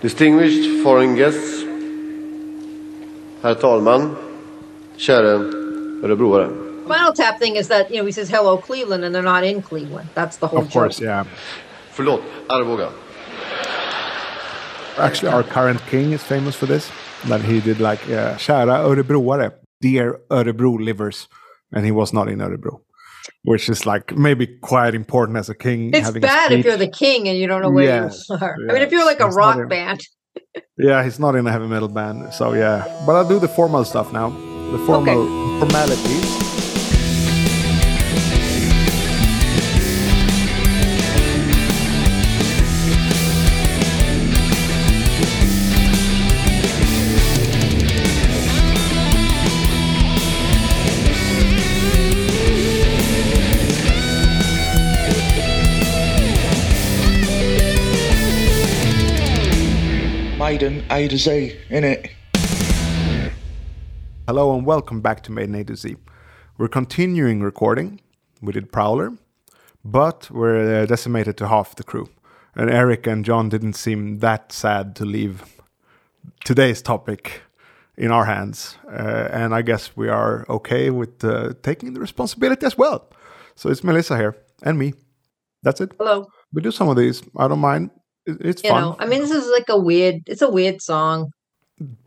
Distinguished foreign guests, herr talman, kära örebroare. Final tap thing is that, you know, he says hello Cleveland and they're not in Cleveland. That's the whole joke. Of course, yeah. Förlåt, Arboga. Actually, our current king is famous for this. That he did like, kära örebroare, dear Örebro livers, and he was not in Örebro. Which is like maybe quite important as a king. It's bad if you're the king and you don't know where you are. Yeah. I mean, if you're like a rock band. Yeah, he's not in a heavy metal band. So yeah, but I'll do the formal stuff now. The formal formalities. Maiden A to Z, innit? Hello and welcome back to Maiden A to Z. We're continuing recording. We did Prowler, but we're decimated to half the crew. And Eric and John didn't seem that sad to leave today's topic in our hands. And I guess we are okay with taking the responsibility as well. So it's Melissa here and me. That's it. Hello. We do some of these. I don't mind. It's fun. You know, I mean, this is like a weird, it's a weird song.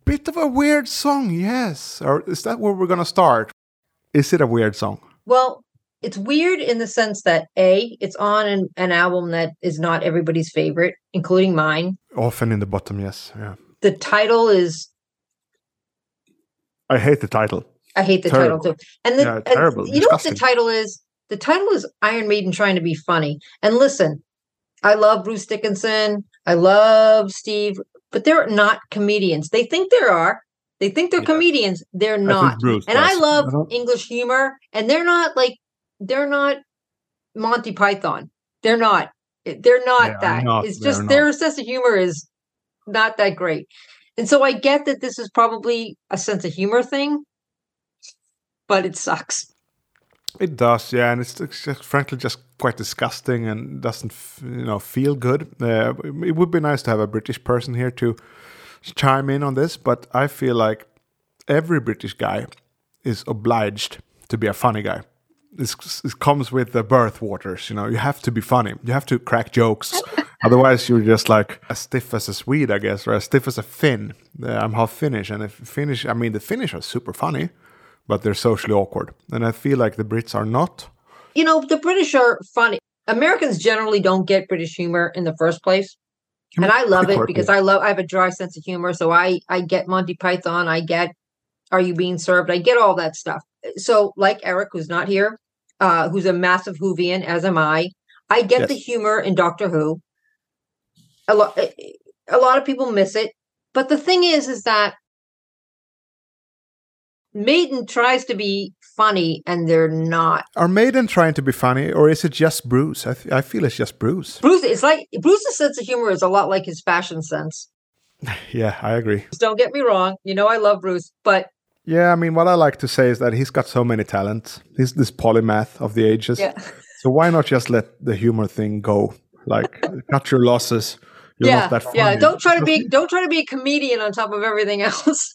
Bit of a weird song, yes. Or is that where we're going to start? Is it a weird song? Well, it's weird in the sense that, A, it's on an album that is not everybody's favorite, including mine. Often in the bottom, yes. Yeah. The title is... I hate the title. I hate the title, too. And the, terrible. You know what the title is? The title is Iron Maiden trying to be funny. And listen... I love Bruce Dickinson. I love Steve, but they're not comedians. They think they are. They think they're comedians. They're not. And I love English humor, and they're not like they're not Monty Python. They're not. They're not that. It's just their sense of humor is not that great. And so I get that this is probably a sense of humor thing, but it sucks. It does, yeah, and it's just, frankly just quite disgusting and doesn't, feel good. It would be nice to have a British person here to chime in on this, but I feel like every British guy is obliged to be a funny guy. It comes with the birth waters, you have to be funny. You have to crack jokes. Otherwise, you're just like as stiff as a Swede, I guess, or as stiff as a Finn. I'm half Finnish, and if Finnish, I mean, the Finnish are super funny. But they're socially awkward. And I feel like the Brits are not. You know, the British are funny. Americans generally don't get British humor in the first place. And I love it because I have a dry sense of humor. So I get Monty Python. I get Are You Being Served? I get all that stuff. So like Eric, who's not here, who's a massive Whovian, as am I get the humor in Doctor Who. A lot of people miss it. But the thing is that Maiden tries to be funny, and they're not. Are Maiden trying to be funny, or is it just Bruce? I feel it's just Bruce. It's like Bruce's sense of humor is a lot like his fashion sense. Yeah, I agree. Don't get me wrong. You know I love Bruce, but... Yeah, I mean, what I like to say is that he's got so many talents. He's this polymath of the ages. Yeah. So why not just let the humor thing go? Like, cut your losses. You're not that funny. Yeah, don't try to be a comedian on top of everything else.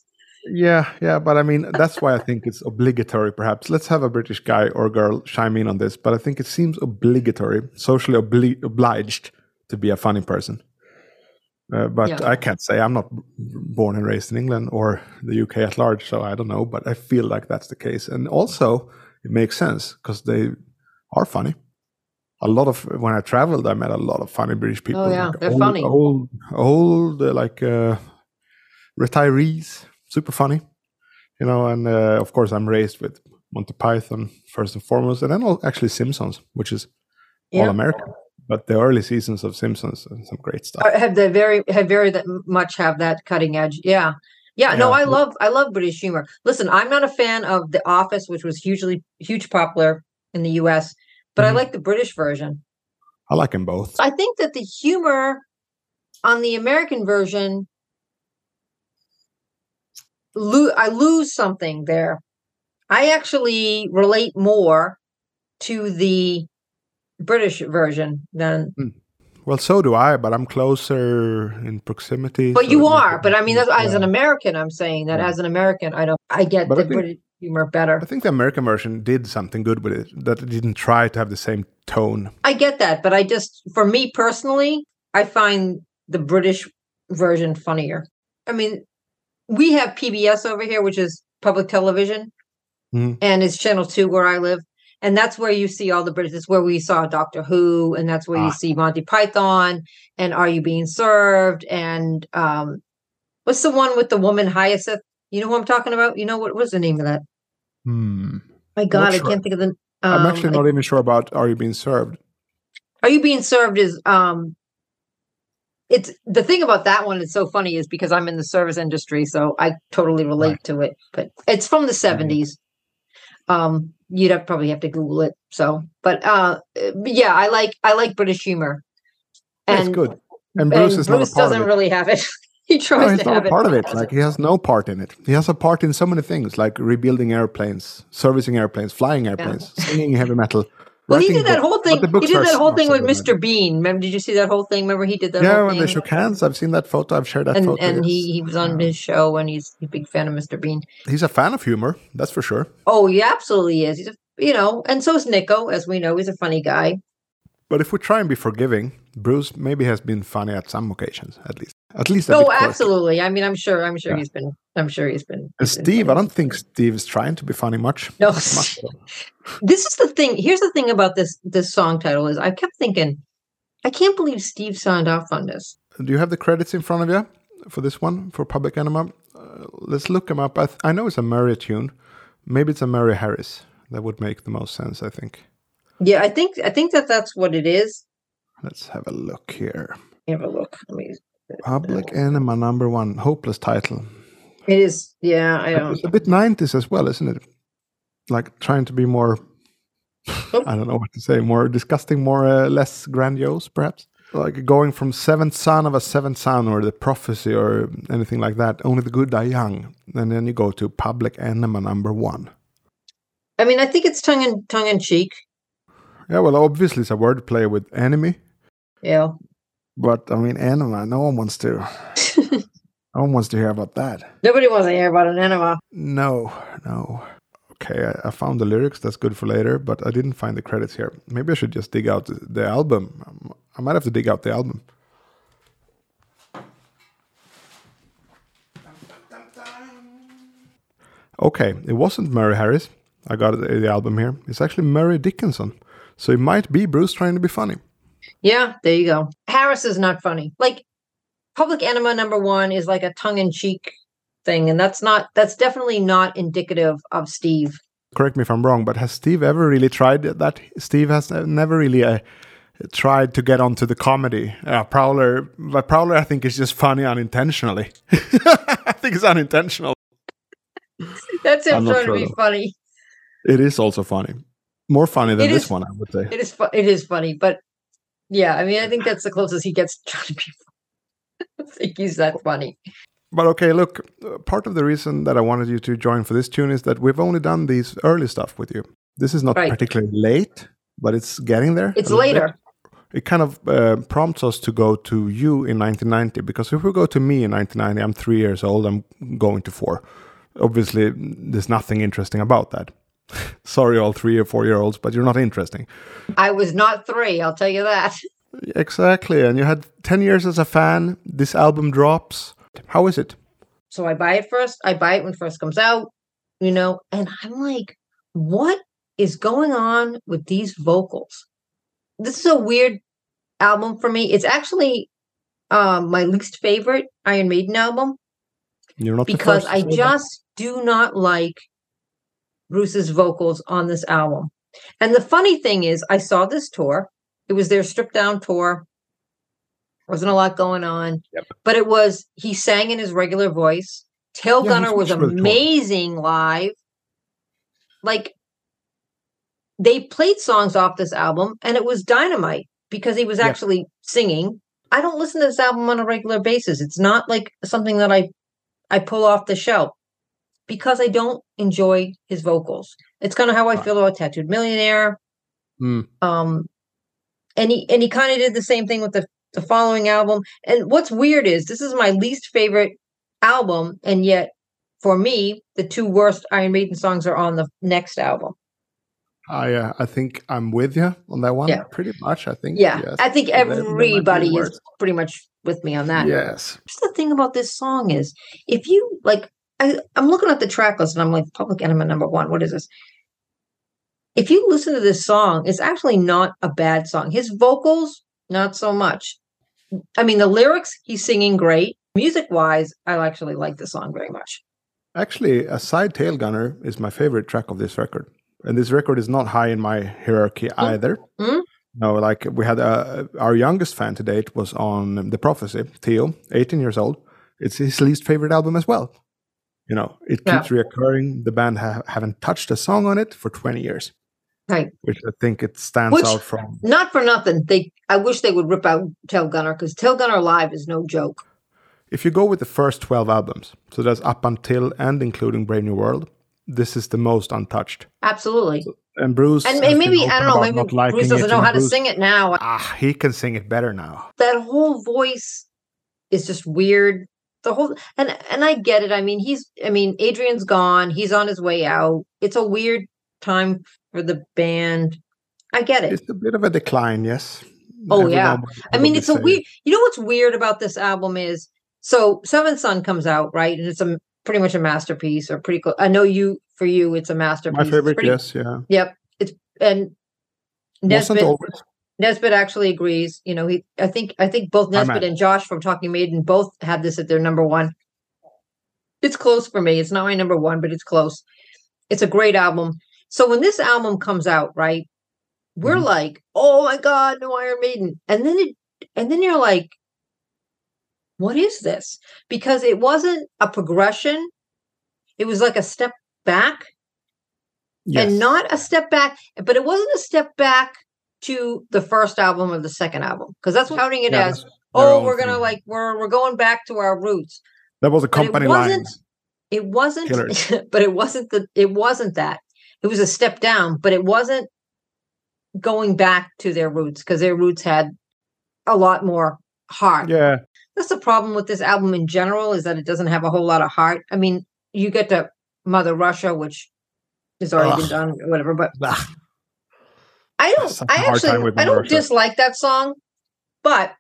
Yeah, but I mean, that's why I think it's obligatory, perhaps. Let's have a British guy or girl chime in on this, but I think it seems obligatory, socially obliged to be a funny person. I can't say. I'm not born and raised in England or the UK at large, so I don't know, but I feel like that's the case. And also, it makes sense, because they are funny. When I traveled, I met a lot of funny British people. Oh, yeah, like they're funny. Old, retirees. Super funny, and of course I'm raised with Monty Python first and foremost, and then actually Simpsons, which is all American. But the early seasons of Simpsons and some great stuff. Have that cutting edge. Yeah. Yeah. No, I love British humor. Listen, I'm not a fan of The Office, which was huge popular in the US, but I like the British version. I like them both. I think that the humor on the American version. I lose something there. I actually relate more to the British version than Well, so do I, but I'm closer in proximity. But so you are. But I mean, that's, as an American, I'm saying that as an American, I get the British humor better. I think the American version did something good with it, that it didn't try to have the same tone. I get that. But I just, for me personally, I find the British version funnier. I mean, we have PBS over here, which is public television, and it's Channel 2 where I live. And that's where you see all the British. It's where we saw Doctor Who, and that's where you see Monty Python and Are You Being Served? And what's the one with the woman Hyacinth? You know who I'm talking about? You know what was the name of that? My God, I can't think of the. I'm actually not even sure about Are You Being Served. Are You Being Served is it's the thing about that one. It's so funny is because I'm in the service industry, so I totally relate to it. But it's from the 70s. You'd probably have to Google it. So, but yeah, I like British humor. That's good. And Bruce doesn't really have it. He tries to have it. He's not a part of it. Like he has no part in it. He has a part in so many things, like rebuilding airplanes, servicing airplanes, flying airplanes, singing heavy metal. Well, he did that whole thing. He did that whole thing with Mr. Bean. Remember? Did you see that whole thing? Remember he did that whole thing? Yeah, when they shook hands. I've seen that photo. I've shared that photo. And he was on his show, and he's a big fan of Mr. Bean. He's a fan of humor, that's for sure. Oh, he absolutely is. He's and so is Nico, as we know. He's a funny guy. But if we try and be forgiving, Bruce maybe has been funny at some occasions, at least. At least. Oh, absolutely. I mean, I'm sure he's been. I'm sure he's been. And Steve, I don't think Steve is trying to be funny much. No. This is the thing. Here's the thing about this song title is I kept thinking, I can't believe Steve signed off on this. Do you have the credits in front of you for this one, for Public Enema? Let's look them up. I know it's a Murray tune. Maybe it's a Murray Harris. That would make the most sense, I think. Yeah, I think that's what it is. Let's have a look here. Have a look. Let me... Public Enema Number One, hopeless title. It is, yeah. I don't. It's a bit 90s as well, isn't it? Like trying to be more, I don't know what to say, more disgusting, more less grandiose, perhaps. Like going from Seventh Son of a Seventh Son or The Prophecy or anything like that. Only the good die young, and then you go to Public Enema Number One. I mean, I think it's tongue in cheek. Yeah, well, obviously it's a wordplay with enemy. Yeah. But, I mean, enema, no one wants to hear about that. Nobody wants to hear about an enema. No. Okay, I found the lyrics. That's good for later, but I didn't find the credits here. Maybe I should just dig out the album. I might have to dig out the album. Okay, it wasn't Murray Harris. I got the album here. It's actually Murray Dickinson. So it might be Bruce trying to be funny. Yeah, there you go. Harris is not funny. Like Public Enema Number One is like a tongue-in-cheek thing, and that's definitely not indicative of Steve. Correct me if I'm wrong, but has Steve ever really tried that? Steve has never really tried to get onto the comedy. Prowler, I think, is just funny unintentionally. I think it's unintentional. That's him trying to be funny. It is also funny. More funny than this one, I would say. It is funny, but yeah, I mean, I think that's the closest he gets to trying to be funny. I think he's that funny. But okay, look, part of the reason that I wanted you to join for this tune is that we've only done these early stuff with you. This is not particularly late, but it's getting there. It's later. It kind of prompts us to go to you in 1990, because if we go to me in 1990, I'm 3 years old, I'm going to 4. Obviously, there's nothing interesting about that. Sorry, all 3 or 4 year olds, but you're not interesting. I was not 3, I'll tell you that. Exactly, and you had 10 years as a fan. This album drops. How is it? So I buy it first. I buy it when it first comes out, and I'm like, what is going on with these vocals? This is a weird album for me. It's actually my least favorite Iron Maiden album. You're not because the first. I just do not like Bruce's vocals on this album. And the funny thing is, I saw this tour. It was their stripped down tour. Wasn't a lot going on. Yep. But it was, he sang in his regular voice. Tail Gunner was amazing live. Like, they played songs off this album, and it was dynamite because he was actually singing. I don't listen to this album on a regular basis. It's not like something that I pull off the shelf, because I don't enjoy his vocals. It's kind of how I feel about Tattooed Millionaire. And he kind of did the same thing with the the following album. And what's weird is this is my least favorite album, and yet for me, the two worst Iron Maiden songs are on the next album. I think I'm with you on that one, pretty much. I think, I think everybody is pretty much with me on that. Yes. Just the thing about this song is, if you like, I'm looking at the track list and I'm like, Public Enema Number One, what is this? If you listen to this song, it's actually not a bad song. His vocals, not so much. I mean, the lyrics, he's singing great. Music-wise, I actually like the song very much. Actually, aside Tail Gunner is my favorite track of this record. And this record is not high in my hierarchy either. Mm-hmm. No, like we had our youngest fan to date was on The Prophecy, Theo, 18 years old. It's his least favorite album as well. You know, it keeps reoccurring. The band haven't touched a song on it for 20 years. Right. Which I think it stands out from. Not for nothing. I wish they would rip out Tail Gunner, because Tail Gunner Live is no joke. If you go with the first 12 albums, so that's up until and including Brave New World, this is the most untouched. Absolutely. So, and Bruce. And maybe, I don't know, maybe Bruce doesn't know how to sing it now. Ah, he can sing it better now. That whole voice is just weird. The whole, and I get it. I mean, Adrian's gone. He's on his way out. It's a weird time for the band. I get it. It's a bit of a decline, yes. Oh, yeah. I mean, it's a weird. You know what's weird about this album is, so Seventh Son comes out, right? And it's a pretty much a masterpiece, or pretty close. I know it's a masterpiece. My favorite, yes, yeah. Yep. It's and Nesbitt actually agrees. You know, I think both Nesbitt and Josh from Talking Maiden both had this at their number one. It's close for me. It's not my number one, but it's close. It's a great album. So when this album comes out, right, we're like, oh my God, no Iron Maiden. And then you're like, what is this? Because it wasn't a progression. It was like a step back. Yes. And not a step back, but it wasn't a step back to the first album or the second album. Because that's what counting it as, we're going to like, we're going back to our roots. That was a company line. It wasn't that. It was a step down, but it wasn't going back to their roots, because their roots had a lot more heart. Yeah. That's the problem with this album in general, is that it doesn't have a whole lot of heart. I mean, you get to Mother Russia, which has already been done, whatever. But I don't dislike that song, but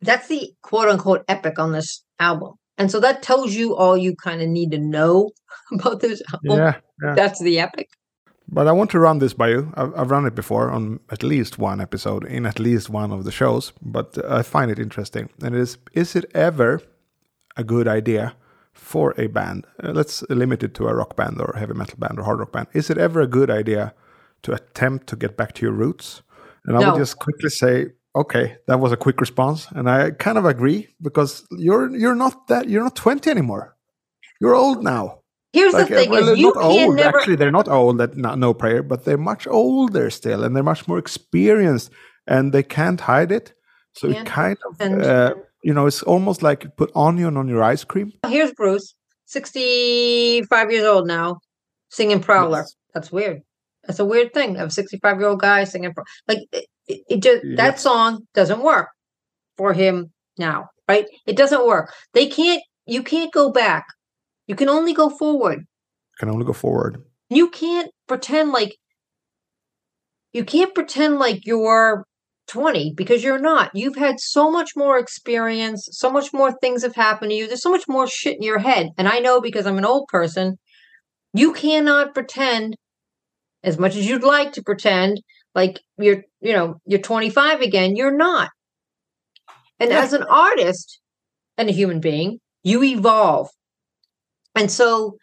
that's the quote unquote epic on this album, and so that tells you all you kind of need to know about this album. Yeah. That's the epic. But I want to run this by you. I've run it before on at least one episode, in at least one of the shows, but I find it interesting. And it is it ever a good idea for a band? Let's limit it to a rock band or heavy metal band or hard rock band. Is it ever a good idea to attempt to get back to your roots? And I would just quickly say, okay, that was a quick response. And I kind of agree, because you're not 20 anymore. You're old now. Here's the thing: well, is you not old. Never... Actually, they're not old. No prayer, but they're much older still, and they're much more experienced, and they can't hide it. So it kind of, it's almost like you put onion on your ice cream. Here's Bruce, 65 years old now, singing Prowler. Yes. That's weird. That's a weird thing of a 65-year-old guy singing Prowler. Like it just that song doesn't work for him now, right? It doesn't work. They can't. You can't go back. You can only go forward. You can't pretend like you're 20, because you're not. You've had so much more experience, so much more things have happened to you. There's so much more shit in your head. And I know, because I'm an old person, you cannot pretend, as much as you'd like to pretend, like you're 25 again. You're not. And as an artist and a human being, you evolve. And so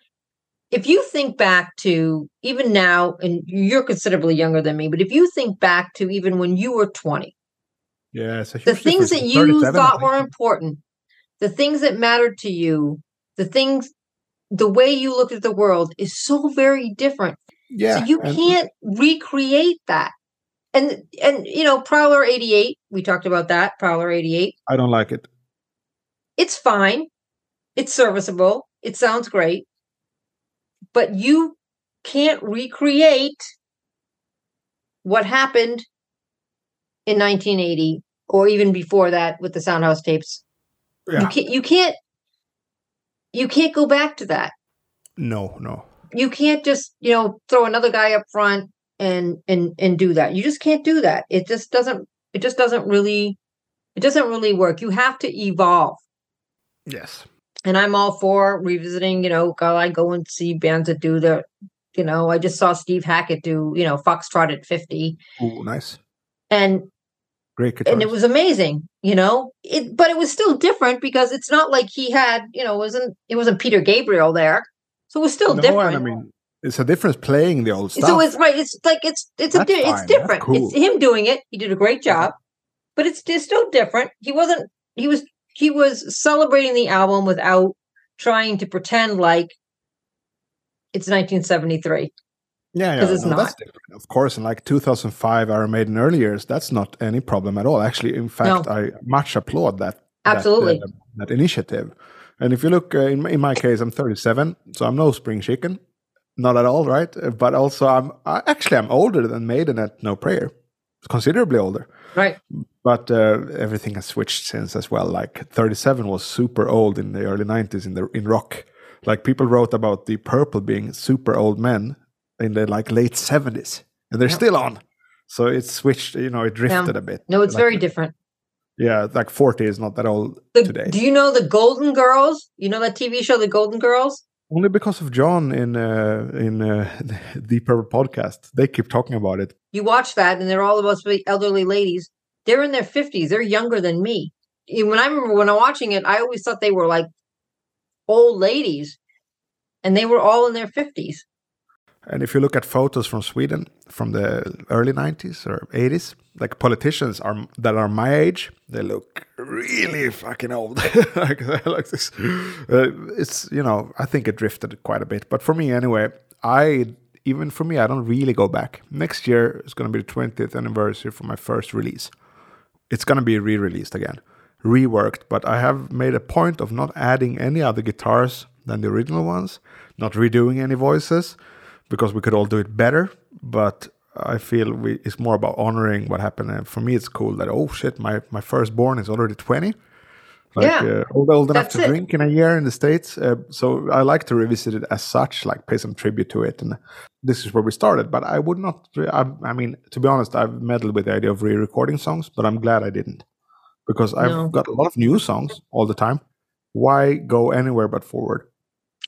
if you think back to even now, and you're considerably younger than me, but if you think back to even when you were 20, the things that you thought were important, the things that mattered to you, the way you looked at the world is so very different. Yeah, so you can't recreate that. And Prowler 88, we talked about that, Prowler 88. I don't like it. It's fine. It's serviceable. It sounds great, but you can't recreate what happened in 1980 or even before that with the Soundhouse tapes. Yeah. You can't go back to that. No. You can't just, throw another guy up front and do that. You just can't do that. It just doesn't really work. You have to evolve. Yes. And I'm all for revisiting, I go and see bands that do the, I just saw Steve Hackett do, Foxtrot at 50. Oh, nice. And great guitarist. And it was amazing, but it was still different because it's not like he had, it wasn't Peter Gabriel there. So it was still different. I mean, it's a difference playing the old stuff. So it's right. It's like, it's different. Cool. It's him doing it. He did a great job, but it's still different. He was celebrating the album without trying to pretend like it's 1973. Yeah, because it's not. That's different, of course. And like 2005, Iron Maiden early years, that's not any problem at all. Actually, in fact, no. I much applaud that. Absolutely, that initiative. And if you look, in my case, I'm 37, so I'm no spring chicken, not at all, right? But also, I'm older than Maiden at No Prayer, considerably older. Right. But everything has switched since as well. Like 37 was super old in the early 90s in rock. Like people wrote about the Purple being super old men in the late 70s, and they're still on. So it switched, it drifted a bit. No, it's very different. Yeah, 40 is not that old today. Do you know the Golden Girls? You know that TV show, The Golden Girls? Only because of John in the Purple podcast. They keep talking about it. You watch that, and they're all about elderly ladies. They're in their 50s. They're younger than me. When I remember when I'm watching it, I always thought they were like old ladies, and they were all in their 50s. And if you look at photos from Sweden from the early 90s or 80s, like politicians that are my age, they look really fucking old. like this. I think it drifted quite a bit. But for me anyway, I don't really go back. Next year is going to be the 20th anniversary for my first release. It's going to be re-released again, reworked. But I have made a point of not adding any other guitars than the original ones, not redoing any voices, because we could all do it better, but I feel it's more about honoring what happened. And for me, it's cool that, oh shit, my firstborn is already 20. Old enough to drink in a year in the States. So I like to revisit it as such, like pay some tribute to it. And this is where we started. But I would not, to be honest, I've meddled with the idea of re-recording songs, but I'm glad I didn't. Because I've got a lot of new songs all the time. Why go anywhere but forward?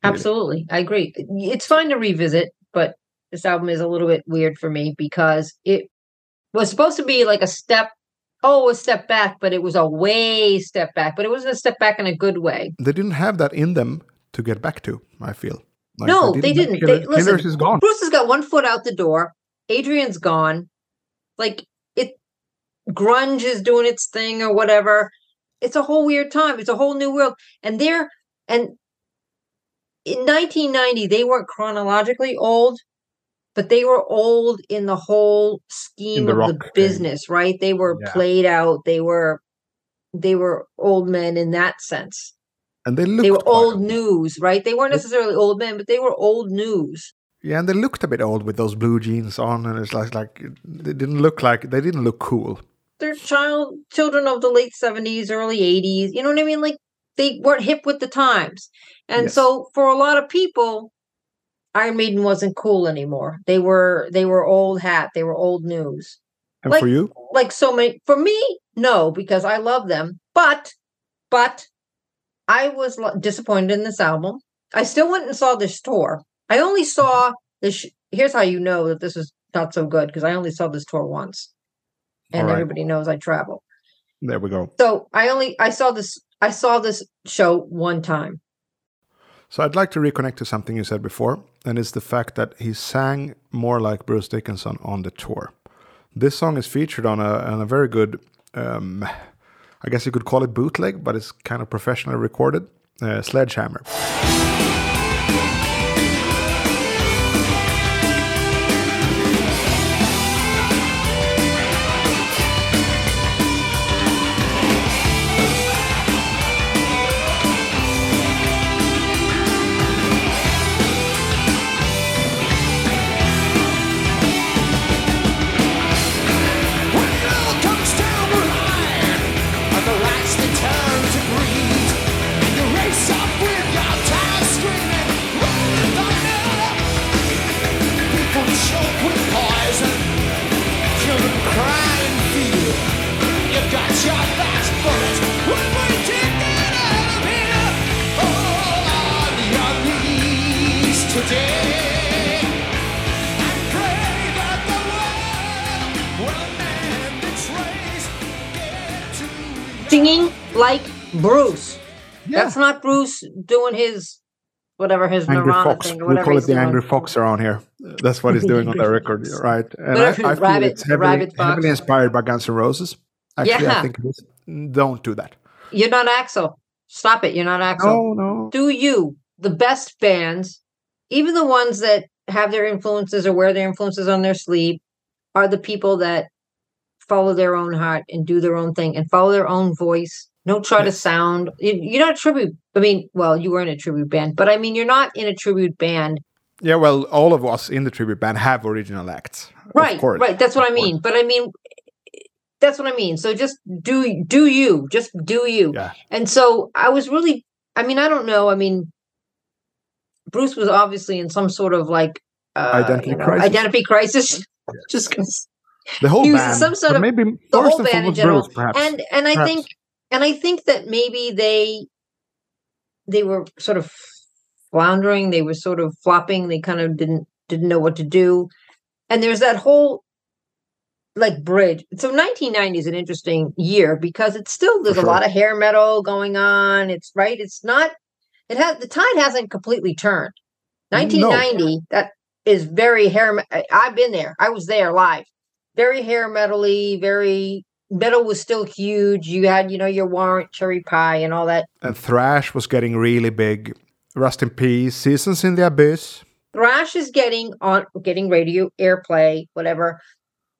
Really? Absolutely. I agree. It's fine to revisit, but this album is a little bit weird for me because it was supposed to be like a step back, but it was a way step back, but it wasn't a step back in a good way. They didn't have that in them to get back to, I feel. They didn't. Killers is gone. Bruce has got one foot out the door. Adrian's gone. Grunge is doing its thing or whatever. It's a whole weird time. It's a whole new world. And in 1990, they weren't chronologically old. But they were old in the whole scheme of the business, right? They were played out. They were old men in that sense. And they were old news, right? They weren't necessarily old men, but they were old news. Yeah, and they looked a bit old with those blue jeans on, and it's like they didn't look cool. They're children of the late 70s, early 80s. You know what I mean? Like they weren't hip with the times, and so for a lot of people, Iron Maiden wasn't cool anymore. They were old hat. They were old news. And for you? For me, no, because I love them. But I was disappointed in this album. I still went and saw this tour. I only saw this. Here's how you know that this is not so good, because I only saw this tour once. And everybody knows I travel. There we go. So I saw this show one time. So I'd like to reconnect to something you said before, and it's the fact that he sang more like Bruce Dickinson on the tour. This song is featured on a very good, I guess you could call it bootleg, but it's kind of professionally recorded, Sledgehammer. Bruce. Yeah. That's not Bruce doing his whatever his Nirvana thing. Or whatever we call it the angry fox around here. That's what he's doing on that record, right? And I feel it's heavily inspired by Guns N' Roses. Actually, yeah. I think it is. Don't do that. You're not Axl. Stop it. You're not Axl. No, no. Do you? The best bands, even the ones that have their influences or wear their influences on their sleeve, are the people that follow their own heart and do their own thing and follow their own voice. Don't try to sound. You're not a tribute. I mean, well, you were in a tribute band, but I mean, you're not in a tribute band. Yeah, well, all of us in the tribute band have original acts. Right, of course. Right. That's what I mean. But I mean, that's what I mean. So just do you. Just do you. Yeah. And so I was really, I mean, I don't know. I mean, Bruce was obviously in some sort of like identity crisis. Just because the whole band, some sort of, maybe the whole band in general, Bruce, and I think that maybe they were sort of floundering, they were sort of flopping, they kind of didn't know what to do, and there's that whole like bridge. So 1990 is an interesting year because it's still there's a lot of hair metal going on. It's right. It's not. It has the tide hasn't completely turned. 1990 that is very hair. I've been there. I was there live. Very hair metal-y, very metal was still huge. You had, you know, your Warrant, Cherry Pie, and all that. And thrash was getting really big. Rest in Peace, Seasons in the Abyss. Thrash is getting radio airplay, whatever,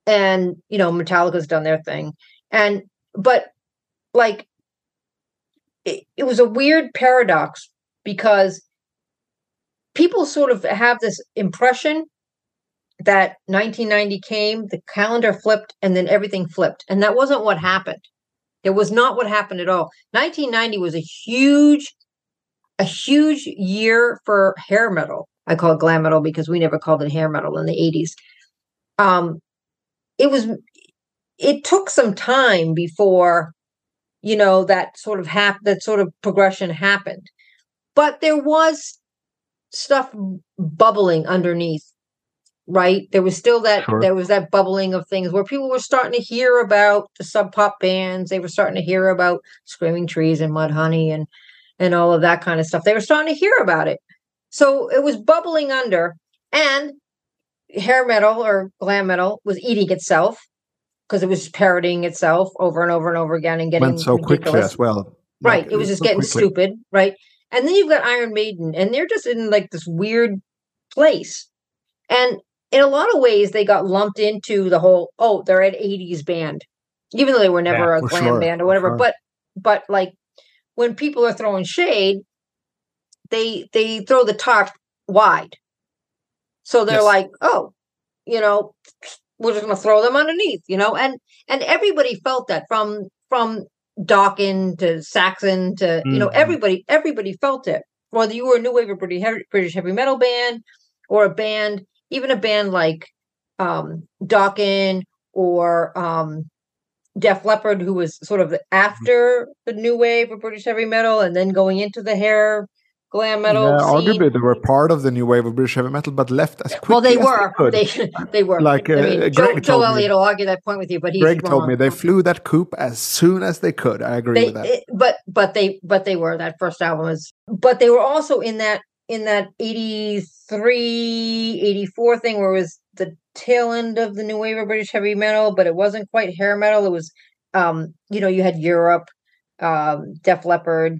and you know Metallica's done their thing, but like it was a weird paradox because people sort of have this impression that 1990 came, the calendar flipped, and then everything flipped. And that wasn't what happened. It was not what happened at all. 1990 was a huge year for hair metal. I call it glam metal because we never called it hair metal in the 80s. It took some time before, you know, that sort of progression happened. But there was stuff bubbling underneath. Right. There was still that there was that bubbling of things where people were starting to hear about the sub pop bands. They were starting to hear about Screaming Trees and Mudhoney and all of that kind of stuff. They were starting to hear about it. So it was bubbling under, and hair metal or glam metal was eating itself because it was parroting itself over and over and over again and getting ridiculous quickly as well. Right. It was just getting stupid. Right. And then you've got Iron Maiden, and they're just in like this weird place. And in a lot of ways, they got lumped into the whole, oh, they're an 80s band, even though they were never a glam band or whatever. But like when people are throwing shade, they throw the tarp wide. So they're like, oh, you know, we're just going to throw them underneath, you know. And everybody felt that from Dokken to Saxon to, you know, everybody felt it. Whether you were a new wave of British heavy metal band or a band, even a band like Dokken or Def Leppard, who was sort of after the new wave of British heavy metal and then going into the hair glam metal scene. Arguably, they were part of the new wave of British heavy metal, but left as quickly They were. Like, Joe Elliott will argue that point with you, but he's Greg wrong. Told me they flew that coop as soon as they could. I agree with that. But they were. That first album is. But they were also in that 83, 84 thing where it was the tail end of the new wave of British heavy metal, but it wasn't quite hair metal. It was, you know, you had Europe, Def Leppard,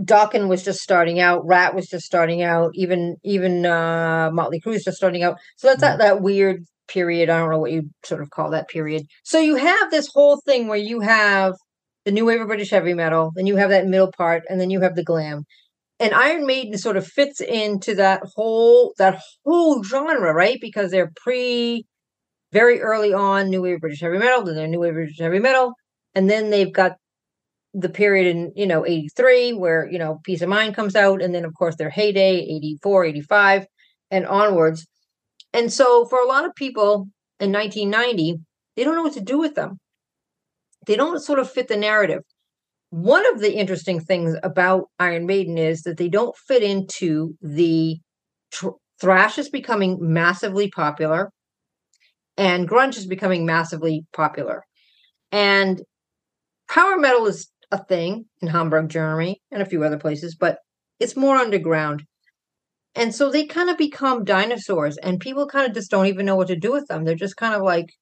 Dokken was just starting out, Rat was just starting out, even Motley Crue was just starting out. So that's that weird period. I don't know what you sort of call that period. So you have this whole thing where you have the new wave of British heavy metal, then you have that middle part, and then you have the glam. And Iron Maiden sort of fits into that whole genre, right? Because they're very early on new wave British heavy metal, then they're new wave British heavy metal, and then they've got the period in, you know, 83 where, you know, Peace of Mind comes out, and then of course their heyday, 84, 85, and onwards. And so for a lot of people in 1990, they don't know what to do with them. They don't sort of fit the narrative. One of the interesting things about Iron Maiden is that they don't fit into the thrash is becoming massively popular and grunge is becoming massively popular. And power metal is a thing in Hamburg, Germany, and a few other places, but it's more underground. And so they kind of become dinosaurs, and people kind of just don't even know what to do with them. They're just kind of like,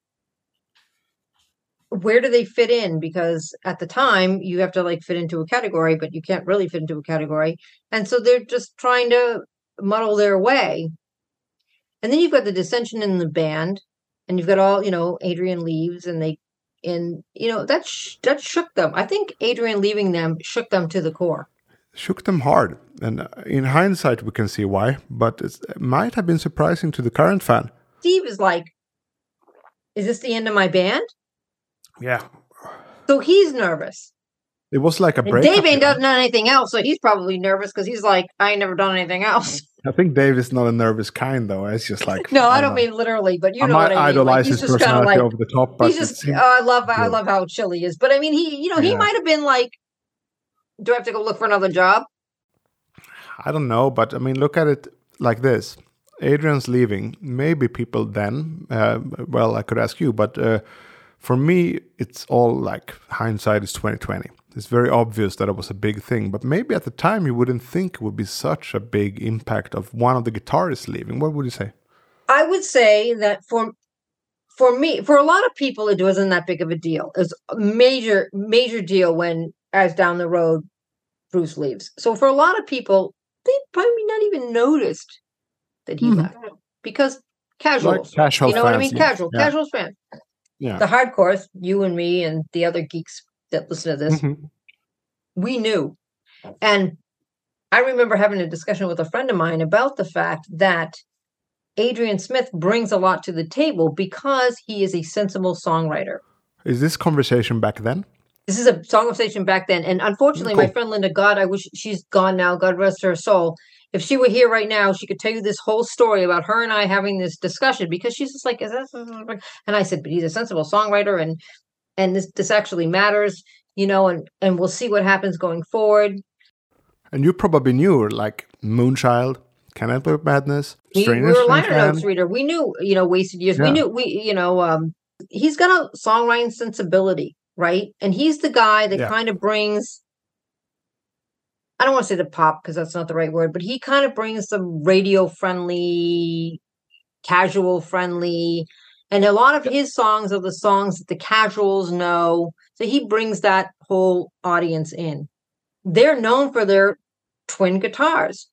where do they fit in? Because at the time, you have to like fit into a category, but you can't really fit into a category. And so they're just trying to muddle their way. And then you've got the dissension in the band, and you've got all, you know, Adrian leaves, and they, and, you know, that shook them. I think Adrian leaving them shook them to the core. Shook them hard. And in hindsight, we can see why, but it might have been surprising to the current fan. Steve is like, is this the end of my band? Yeah. So he's nervous. It was like a break. Dave ain't done anything else, so he's probably nervous because he's like, I ain't never done anything else. I think Dave is not a nervous kind, though. It's just like no, I don't mean literally, but you know what I mean. I idolize like, his personality like, over the top, but he's just. I love how chill he is. But I mean, he, you know, he might have been like, "Do I have to go look for another job?" I don't know, but I mean, look at it like this: Adrian's leaving. Maybe people then. Well, I could ask you, but for me, it's all like hindsight is 20/20. It's very obvious that it was a big thing, but maybe at the time you wouldn't think it would be such a big impact of one of the guitarists leaving. What would you say? I would say that for me, for a lot of people, it wasn't that big of a deal. It was a major, major deal when, as down the road, Bruce leaves. So for a lot of people, they probably not even noticed that he left because casuals, like casual, you know, fans, what I mean? Yeah. Casual fans. Yeah. The hardcores, you and me and the other geeks that listen to this, we knew. And I remember having a discussion with a friend of mine about the fact that Adrian Smith brings a lot to the table because he is a sensible songwriter. Is this conversation back then? This is a conversation back then. And unfortunately, my friend Linda, God, I wish she's gone now. God rest her soul. If she were here right now, she could tell you this whole story about her and I having this discussion because she's just like, is that? And I said, but he's a sensible songwriter and this actually matters, you know, and we'll see what happens going forward. And you probably knew, like, Moonchild, Can I Play Madness? We were a Liner Notes reader. We knew, you know, Wasted Years. Yeah. We knew, he's got a songwriting sensibility, right? And he's the guy that kind of brings, I don't want to say the pop because that's not the right word, but he kind of brings the radio-friendly, casual-friendly. And a lot of his songs are the songs that the casuals know. So he brings that whole audience in. They're known for their twin guitars.